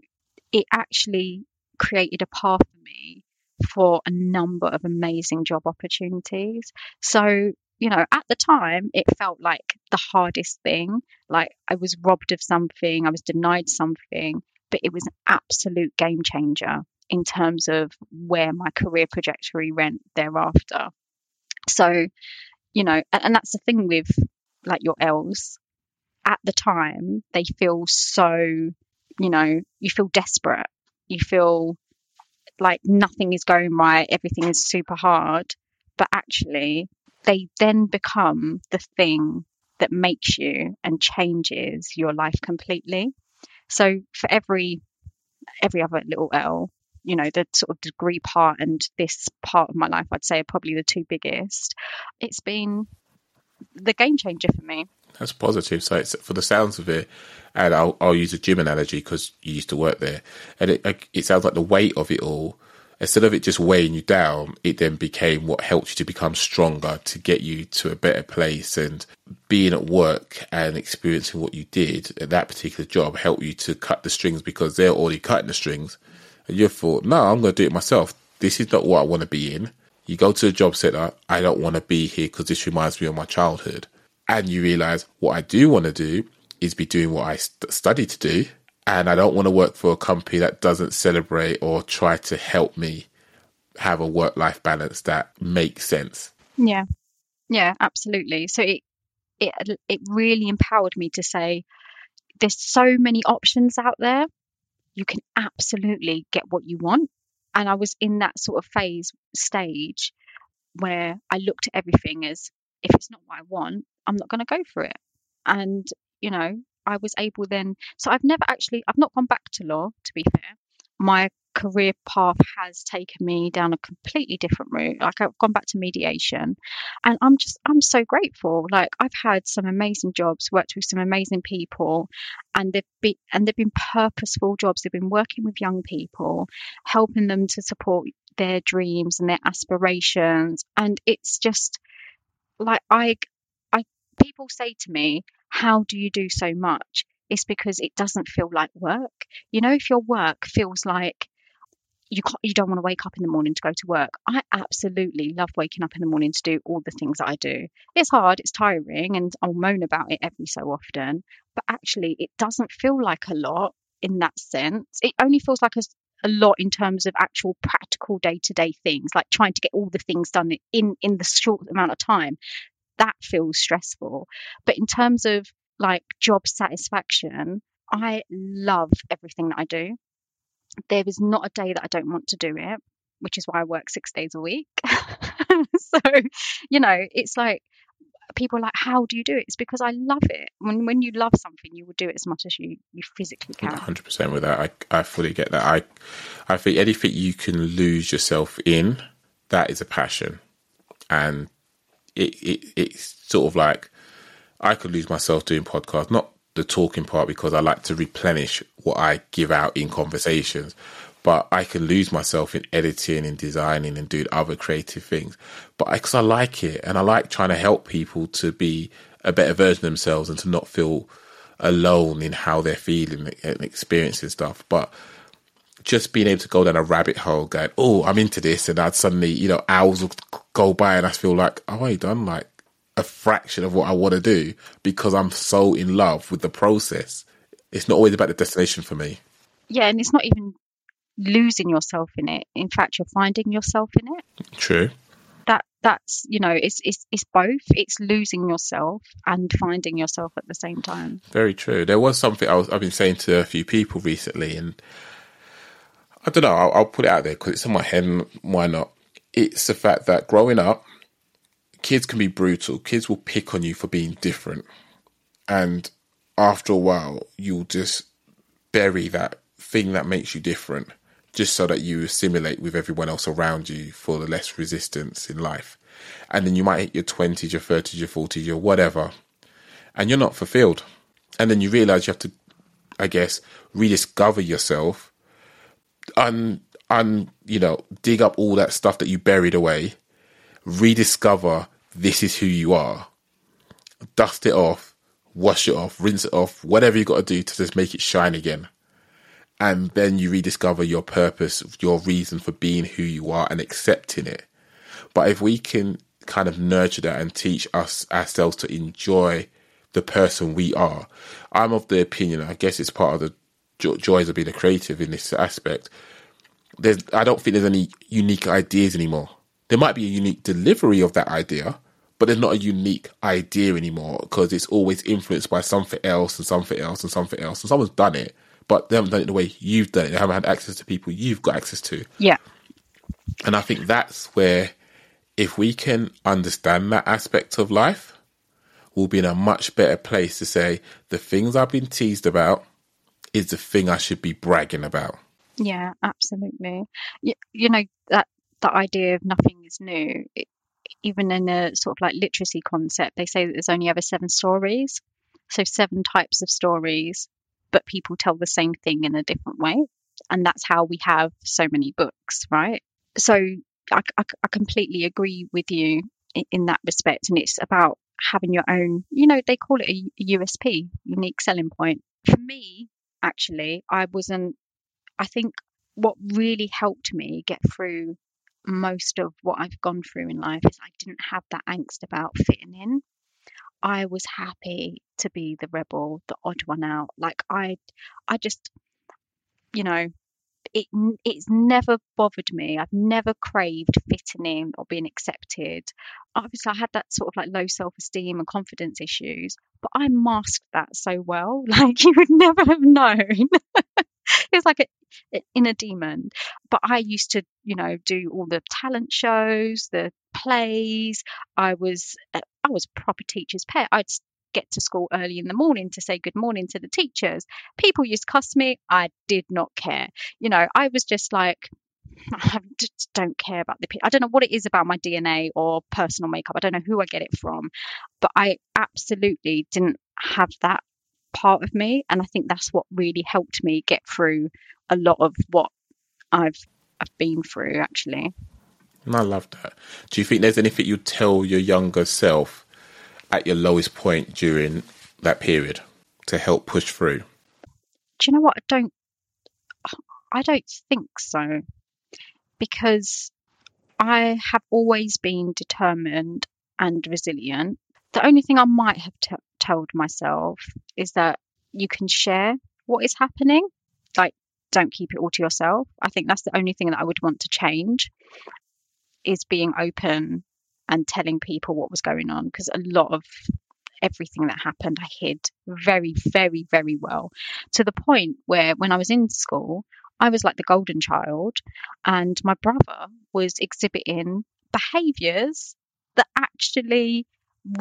it actually created a path for me for a number of amazing job opportunities. So, you know, at the time, it felt like the hardest thing. Like I was robbed of something, I was denied something, but it was an absolute game changer in terms of where my career trajectory went thereafter. So, you know, and, and that's the thing with like your L's. At the time, they feel so, you know, you feel desperate. You feel like nothing is going right, everything is super hard. But actually, they then become the thing that makes you and changes your life completely. So for every every other little L, you know, the sort of degree part and this part of my life, I'd say are probably the two biggest. It's been the game changer for me. That's positive. So it's for the sounds of it, and I'll, I'll use a gym analogy because you used to work there, and it, it sounds like the weight of it all, instead of it just weighing you down, it then became what helped you to become stronger, to get you to a better place. And being at work and experiencing what you did at that particular job helped you to cut the strings because they're already cutting the strings. And you thought, no, I'm going to do it myself. This is not what I want to be in. You go to a job center, I don't want to be here because this reminds me of my childhood. And you realise what I do want to do is be doing what I st- study to do. And I don't want to work for a company that doesn't celebrate or try to help me have a work-life balance that makes sense. Yeah, yeah, absolutely. So it, it, it really empowered me to say, there's so many options out there. You can absolutely get what you want. And I was in that sort of phase stage where I looked at everything as, if it's not what I want, I'm not going to go for it. And, you know, I was able then, so I've never actually, I've not gone back to law, to be fair. My career path has taken me down a completely different route. Like I've gone back to mediation and I'm just, I'm so grateful. Like I've had some amazing jobs, worked with some amazing people, and they've been, and they've been purposeful jobs. They've been working with young people, helping them to support their dreams and their aspirations. And it's just like, I, people say to me, how do you do so much? It's because it doesn't feel like work. You know, if your work feels like you can't, you don't want to wake up in the morning to go to work. I absolutely love waking up in the morning to do all the things that I do. It's hard, it's tiring, and I'll moan about it every so often. But actually, it doesn't feel like a lot in that sense. It only feels like a, a lot in terms of actual practical day-to-day things, like trying to get all the things done in, in the short amount of time. That feels stressful. But in terms of like job satisfaction, I love everything that I do. There is not a day that I don't want to do it, which is why I work six days a week. So, you know, it's like people are like, how do you do it? It's because I love it. When when you love something, you will do it as much as you, you physically can. one hundred percent with that. I, I fully get that. I, I think anything you can lose yourself in, that is a passion. And It, it it's sort of like I could lose myself doing podcasts, not the talking part because I like to replenish what I give out in conversations, but I can lose myself in editing and designing and doing other creative things. But because I, I like it, and I like trying to help people to be a better version of themselves and to not feel alone in how they're feeling and experiencing stuff. But just being able to go down a rabbit hole going, oh, I'm into this, and I'd suddenly, you know, hours will go by and I feel like, oh, I've done like a fraction of what I want to do because I'm so in love with the process. It's not always about the destination for me. Yeah, and it's not even losing yourself in it. In fact, you're finding yourself in it. True. That that's, you know, it's it's it's both. It's losing yourself and finding yourself at the same time. Very true. There was something I was, I've been saying to a few people recently, and I don't know, I'll, I'll put it out there because it's in my head and why not? It's the fact that growing up, kids can be brutal. Kids will pick on you for being different. And after a while, you'll just bury that thing that makes you different just so that you assimilate with everyone else around you for the less resistance in life. And then you might hit your twenties, your thirties, your forties, your whatever, and you're not fulfilled. And then you realise you have to, I guess, rediscover yourself and, and, you know, dig up all that stuff that you buried away, rediscover this is who you are, dust it off, wash it off, rinse it off, whatever you got to do to just make it shine again. And then you rediscover your purpose, your reason for being who you are and accepting it. But if we can kind of nurture that and teach us ourselves to enjoy the person we are, I'm of the opinion, I guess it's part of the jo- joys of being a creative in this aspect. There's, I don't think there's any unique ideas anymore. There might be a unique delivery of that idea, but there's not a unique idea anymore because it's always influenced by something else and something else and something else. And someone's done it, but they haven't done it the way you've done it. They haven't had access to people you've got access to. Yeah. And I think that's where, if we can understand that aspect of life, we'll be in a much better place to say, the things I've been teased about is the thing I should be bragging about. Yeah, absolutely. You, you know, that, that idea of nothing is new, it, even in a sort of like literacy concept, they say that there's only ever seven stories. So seven types of stories, but people tell the same thing in a different way. And that's how we have so many books, right? So I, I, I completely agree with you in, in that respect. And it's about having your own, you know, they call it a U S P, unique selling point. For me, actually, I wasn't, I think what really helped me get through most of what I've gone through in life is I didn't have that angst about fitting in. I was happy to be the rebel, the odd one out. Like I, I just, you know, it it's never bothered me. I've never craved fitting in or being accepted. Obviously, I had that sort of like low self-esteem and confidence issues, but I masked that so well. Like you would never have known. It was like an inner demon. But I used to, you know, do all the talent shows, the plays. I was I was a proper teacher's pet. I'd get to school early in the morning to say good morning to the teachers. People used to cuss me. I did not care. You know, I was just like, I just don't care about the people. I don't know what it is about my D N A or personal makeup. I don't know who I get it from. But I absolutely didn't have that part of me, and I think that's what really helped me get through a lot of what I've I've been through, actually. And I love that. Do you think there's anything you tell your younger self at your lowest point during that period to help push through? Do you know what? I don't. I don't think so, because I have always been determined and resilient. The only thing I might have t- told myself is that you can share what is happening. Like, don't keep it all to yourself. I think that's the only thing that I would want to change, is being open and telling people what was going on. Because a lot of everything that happened, I hid very, very, very well, to the point where when I was in school, I was like the golden child, and my brother was exhibiting behaviours that actually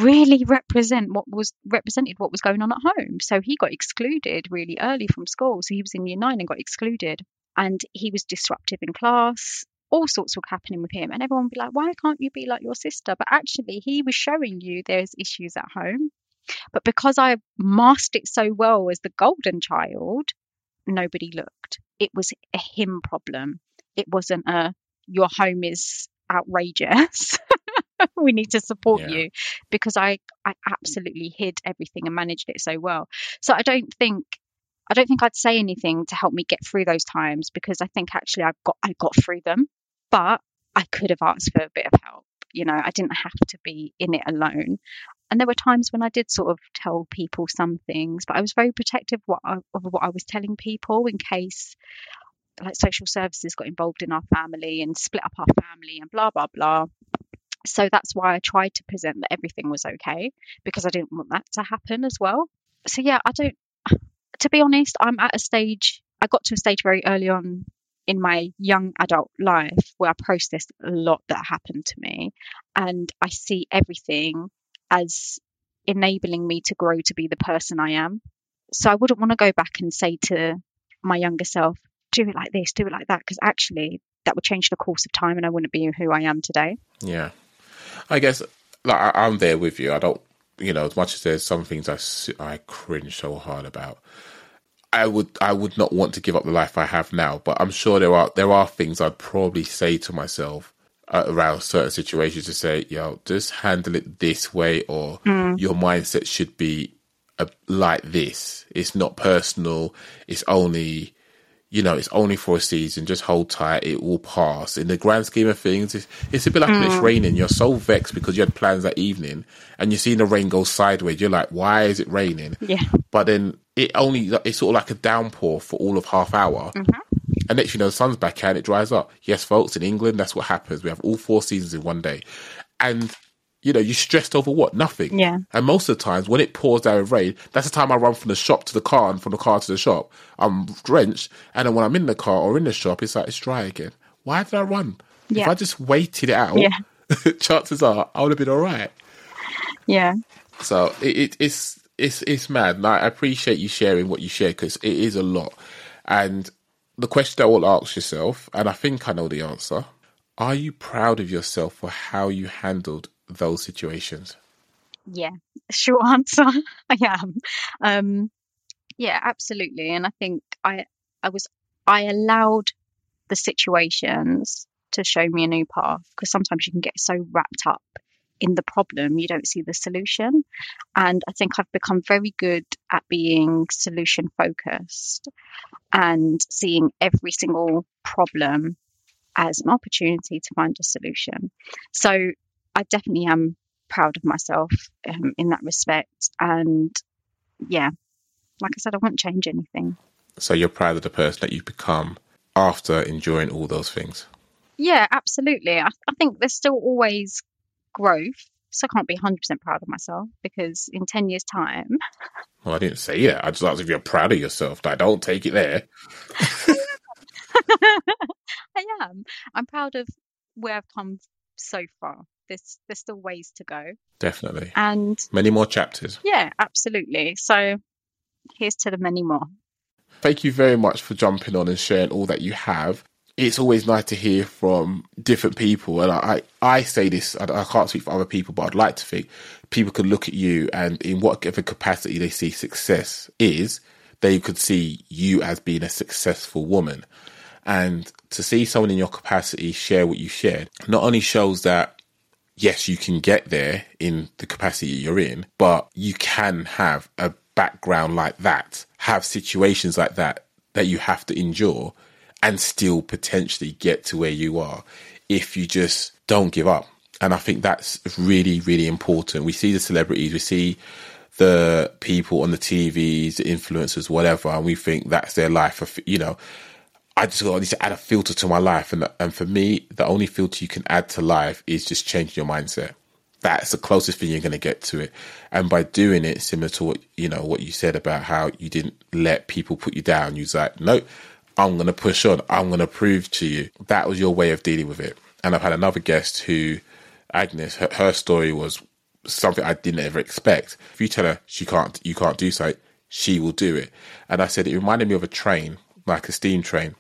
really represent what was represented what was going on at home. So he got excluded really early from school. So he was in year nine and got excluded, and he was disruptive in class. All sorts were happening with him, and everyone would be like, why can't you be like your sister? But actually he was showing you there's issues at home. But because I masked it so well as the golden child, nobody looked. It was a him problem. It wasn't a, your home is outrageous. We need to support yeah. you, because I, I absolutely hid everything and managed it so well. So I don't think, I don't think I'd say anything to help me get through those times, because I think actually I got, I got through them, but I could have asked for a bit of help. You know, I didn't have to be in it alone. And there were times when I did sort of tell people some things, but I was very protective what I, of what I was telling people, in case like social services got involved in our family and split up our family and blah, blah, blah. So that's why I tried to present that everything was okay, because I didn't want that to happen as well. So yeah, I don't, to be honest, I'm at a stage, I got to a stage very early on in my young adult life where I processed a lot that happened to me, and I see everything as enabling me to grow to be the person I am. So I wouldn't want to go back and say to my younger self, do it like this, do it like that, because actually that would change the course of time and I wouldn't be who I am today. Yeah. I guess like I, I'm there with you. I don't, you know, as much as there's some things I, I cringe so hard about, I would I would not want to give up the life I have now, but I'm sure there are there are things I'd probably say to myself uh, around certain situations to say, yo, just handle it this way, or mm. your mindset should be uh, like this. It's not personal. It's only, you know, it's only for a season. Just hold tight. It will pass. In the grand scheme of things, it's, it's a bit like mm. when it's raining. You're so vexed because you had plans that evening and you're seeing the rain go sideways. You're like, why is it raining? Yeah. But then it only, it's sort of like a downpour for all of half hour. Mm-hmm. And next, you know, the sun's back out and it dries up. Yes, folks, in England, that's what happens. We have all four seasons in one day. And, you know, you're stressed over what? Nothing. Yeah. And most of the times when it pours down with rain, that's the time I run from the shop to the car and from the car to the shop. I'm drenched. And then when I'm in the car or in the shop, it's like, it's dry again. Why did I run? Yeah. If I just waited it out, yeah. chances are I would have been all right. Yeah. So it, it, it's, it's, it's mad. And I appreciate you sharing what you share, because it is a lot. And the question I will ask yourself, and I think I know the answer, are you proud of yourself for how you handled those situations? Yeah, short answer, I am. Um, yeah, absolutely. And I think I, I was, I allowed the situations to show me a new path, because sometimes you can get so wrapped up in the problem, you don't see the solution. And I think I've become very good at being solution focused and seeing every single problem as an opportunity to find a solution. So I definitely am proud of myself um, in that respect. And yeah, like I said, I won't change anything. So you're proud of the person that you've become after enduring all those things? Yeah, absolutely. I, I think there's still always growth. So I can't be one hundred percent proud of myself, because in ten years time... Well, I didn't say that. I just asked if you're proud of yourself. Like, don't take it there. I am. I'm proud of where I've come so far. There's, there's still ways to go. Definitely. And many more chapters. Yeah, absolutely. So here's to the many more. Thank you very much for jumping on and sharing all that you have. It's always nice to hear from different people. And I, I, I say this, I, I can't speak for other people, but I'd like to think people could look at you, and in whatever capacity they see success is, they could see you as being a successful woman. And to see someone in your capacity share what you shared, not only shows that, yes, you can get there in the capacity you're in, but you can have a background like that, have situations like that, that you have to endure, and still potentially get to where you are if you just don't give up. And I think that's really, really important. We see the celebrities, we see the people on the T Vs, the influencers, whatever, and we think that's their life. You know, I just got, I need to add a filter to my life. And, and for me, the only filter you can add to life is just changing your mindset. That's the closest thing you're going to get to it. And by doing it, similar to what, you know, what you said about how you didn't let people put you down. You was like, nope. I'm going to push on. I'm going to prove to you. That was your way of dealing with it. And I've had another guest who, Agnes, her, her story was something I didn't ever expect. If you tell her she can't, you can't do so, she will do it. And I said, it reminded me of a train, like a steam train.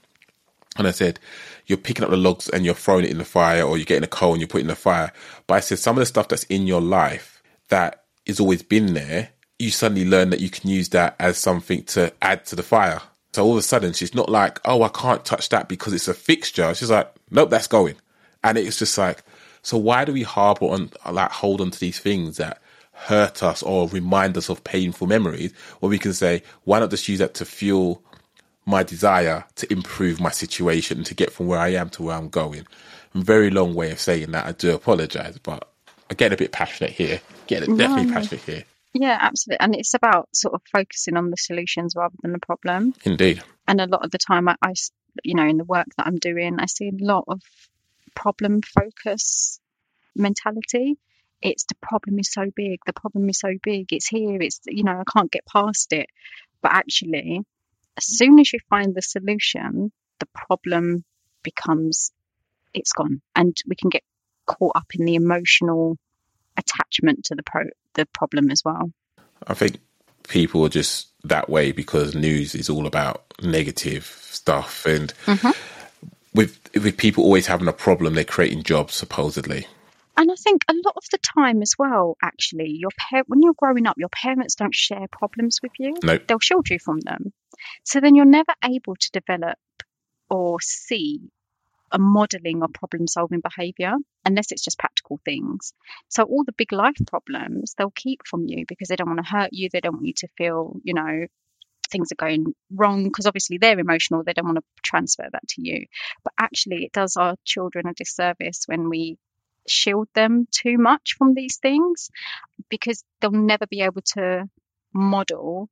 And I said, you're picking up the logs and you're throwing it in the fire, or you're getting a coal and you're putting it in the fire. But I said, some of the stuff that's in your life that has always been there, you suddenly learn that you can use that as something to add to the fire. So all of a sudden, she's not like, oh, I can't touch that because it's a fixture. She's like, nope, that's going. And it's just like, so why do we harbour on, like, hold on to these things that hurt us or remind us of painful memories, when we can say, why not just use that to fuel my desire to improve my situation and to get from where I am to where I'm going? Very long way of saying that. I do apologise, but I get a bit passionate here. Get it, definitely no. passionate here. Yeah, absolutely. And it's about sort of focusing on the solutions rather than the problem. Indeed. And a lot of the time, I, I you know, in the work that I'm doing, I see a lot of problem focus mentality. It's the problem is so big. The problem is so big. It's here. It's, you know, I can't get past it. But actually, as soon as you find the solution, the problem becomes, it's gone. And we can get caught up in the emotional attachment to the pro- the problem as well. I think people are just that way because news is all about negative stuff, and mm-hmm. with with people always having a problem, they're creating jobs supposedly. And I think a lot of the time as well, actually, your par- when you're growing up, your parents don't share problems with you. Nope. They'll shield you from them. So then you're never able to develop or see a modelling of problem-solving behaviour, unless it's just practical things. So all the big life problems they'll keep from you because they don't want to hurt you. They don't want you to feel, you know, things are going wrong, because obviously they're emotional. They don't want to transfer that to you. But actually, it does our children a disservice when we shield them too much from these things, because they'll never be able to model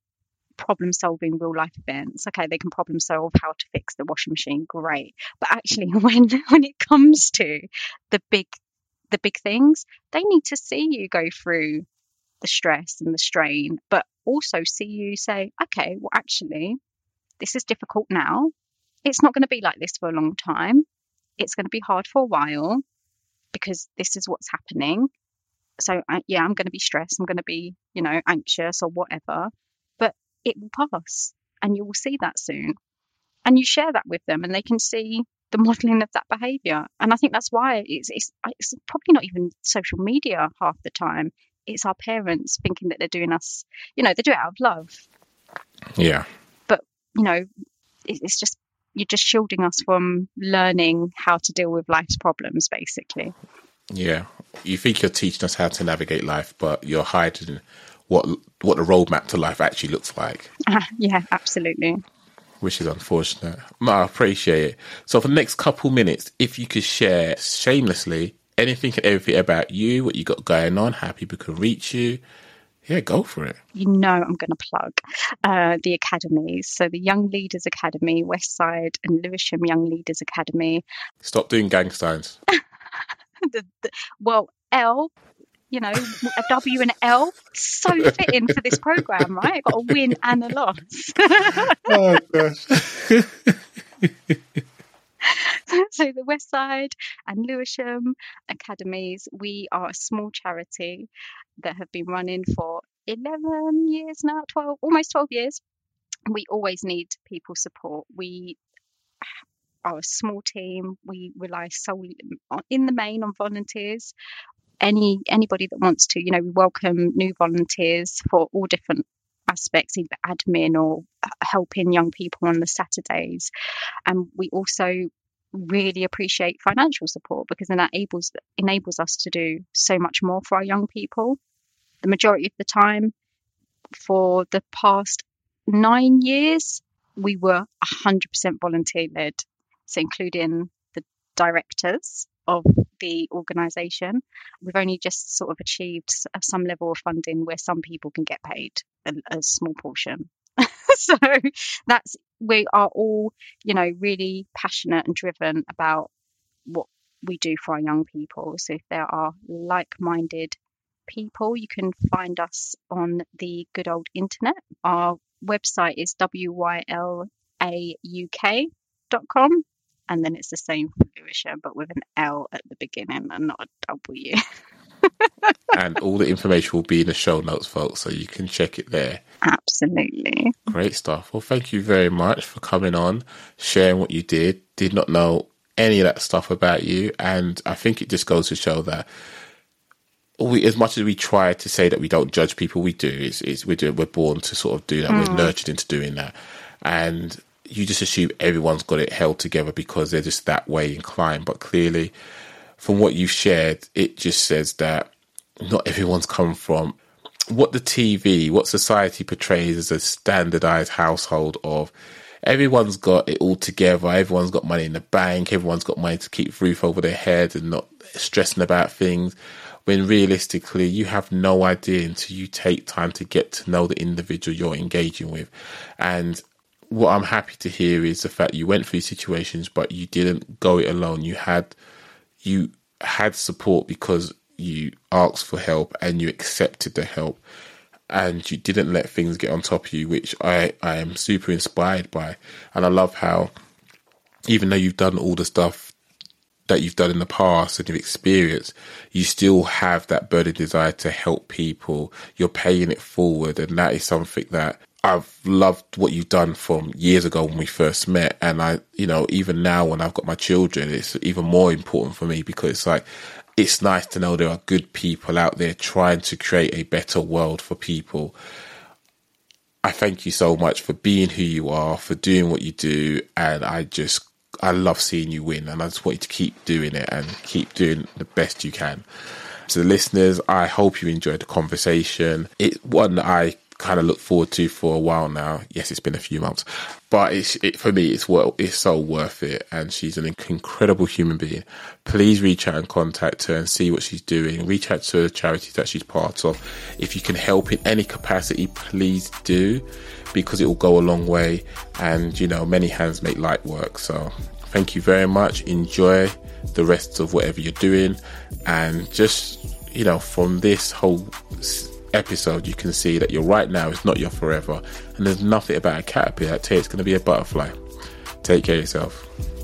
problem solving real life events. Okay, they can problem solve how to fix the washing machine, great, but actually when when it comes to the big the big things, they need to see you go through the stress and the strain, but also see you say, okay, well actually this is difficult now, it's not going to be like this for a long time, it's going to be hard for a while because this is what's happening. So uh, yeah, I'm going to be stressed, I'm going to be, you know, anxious or whatever, but it will pass and you will see that soon. And you share that with them and they can see the modelling of that behaviour. And I think that's why it's, it's it's probably not even social media half the time. It's our parents thinking that they're doing us, you know, they do it out of love. Yeah. But, you know, it, it's just, you're just shielding us from learning how to deal with life's problems, basically. Yeah. You think you're teaching us how to navigate life, but you're hiding what what the roadmap to life actually looks like. Uh, yeah, absolutely. Which is unfortunate. I appreciate it. So for the next couple minutes, if you could share shamelessly anything and everything about you, what you got going on, how people can reach you. Yeah, go for it. You know I'm going to plug uh, the academies. So the Young Leaders Academy, Westside and Lewisham Young Leaders Academy. Stop doing gang signs. the, the, well, L... You know, a W and an L, so fitting for this program, right? Got a win and a loss. Oh, gosh. So the Westside and Lewisham Academies, we are a small charity that have been running for eleven years now, twelve, almost twelve years. We always need people's support. We are a small team. We rely solely on, in the main on volunteers. Any anybody that wants to, you know, we welcome new volunteers for all different aspects, either admin or helping young people on the Saturdays. And we also really appreciate financial support, because then that enables, enables us to do so much more for our young people. The majority of the time, for the past nine years, we were one hundred percent volunteer-led, so including the directors of the organisation. We've only just sort of achieved some level of funding where some people can get paid a, a small portion. So that's, we are all, you know, really passionate and driven about what we do for our young people. So if there are like-minded people, you can find us on the good old internet. Our website is w y l a u k dot com. And then it's the same for Lewisham, but with an L at the beginning and not a W. And all the information will be in the show notes, folks, so you can check it there. Absolutely. Great stuff. Well, thank you very much for coming on, sharing what you did. Did not know any of that stuff about you. And I think it just goes to show that we, as much as we try to say that we don't judge people, we do. It's, it's, we're, doing, we're born to sort of do that. Mm. We're nurtured into doing that. And you just assume everyone's got it held together because they're just that way inclined. But clearly, from what you've shared, it just says that not everyone's come from what the T V, what society portrays as a standardized household of everyone's got it all together, everyone's got money in the bank, everyone's got money to keep roof over their head and not stressing about things. When realistically, you have no idea until you take time to get to know the individual you're engaging with. And what I'm happy to hear is the fact you went through situations, but you didn't go it alone. You had you had support because you asked for help and you accepted the help, and you didn't let things get on top of you, which I, I am super inspired by. And I love how, even though you've done all the stuff that you've done in the past and you've experienced, you still have that burning desire to help people. You're paying it forward, and that is something that I've loved what you've done from years ago when we first met. And I, you know, even now when I've got my children, it's even more important for me, because it's like, it's nice to know there are good people out there trying to create a better world for people. I thank you so much for being who you are, for doing what you do, and I just I love seeing you win, and I just want you to keep doing it and keep doing the best you can. So listeners, I hope you enjoyed the conversation. It's one that I kind of look forward to for a while now. Yes, it's been a few months, but it's, it, for me, it's, well, it's so worth it. And she's an incredible human being. Please reach out and contact her and see what she's doing. Reach out to the charities that she's part of. If you can help in any capacity, please do, because it will go a long way. And, you know, many hands make light work. So thank you very much. Enjoy the rest of whatever you're doing. And just, you know, from this whole episode, you can see that your right now is not your forever, and there's nothing about a caterpillar that tastes going to be a butterfly. Take care of yourself.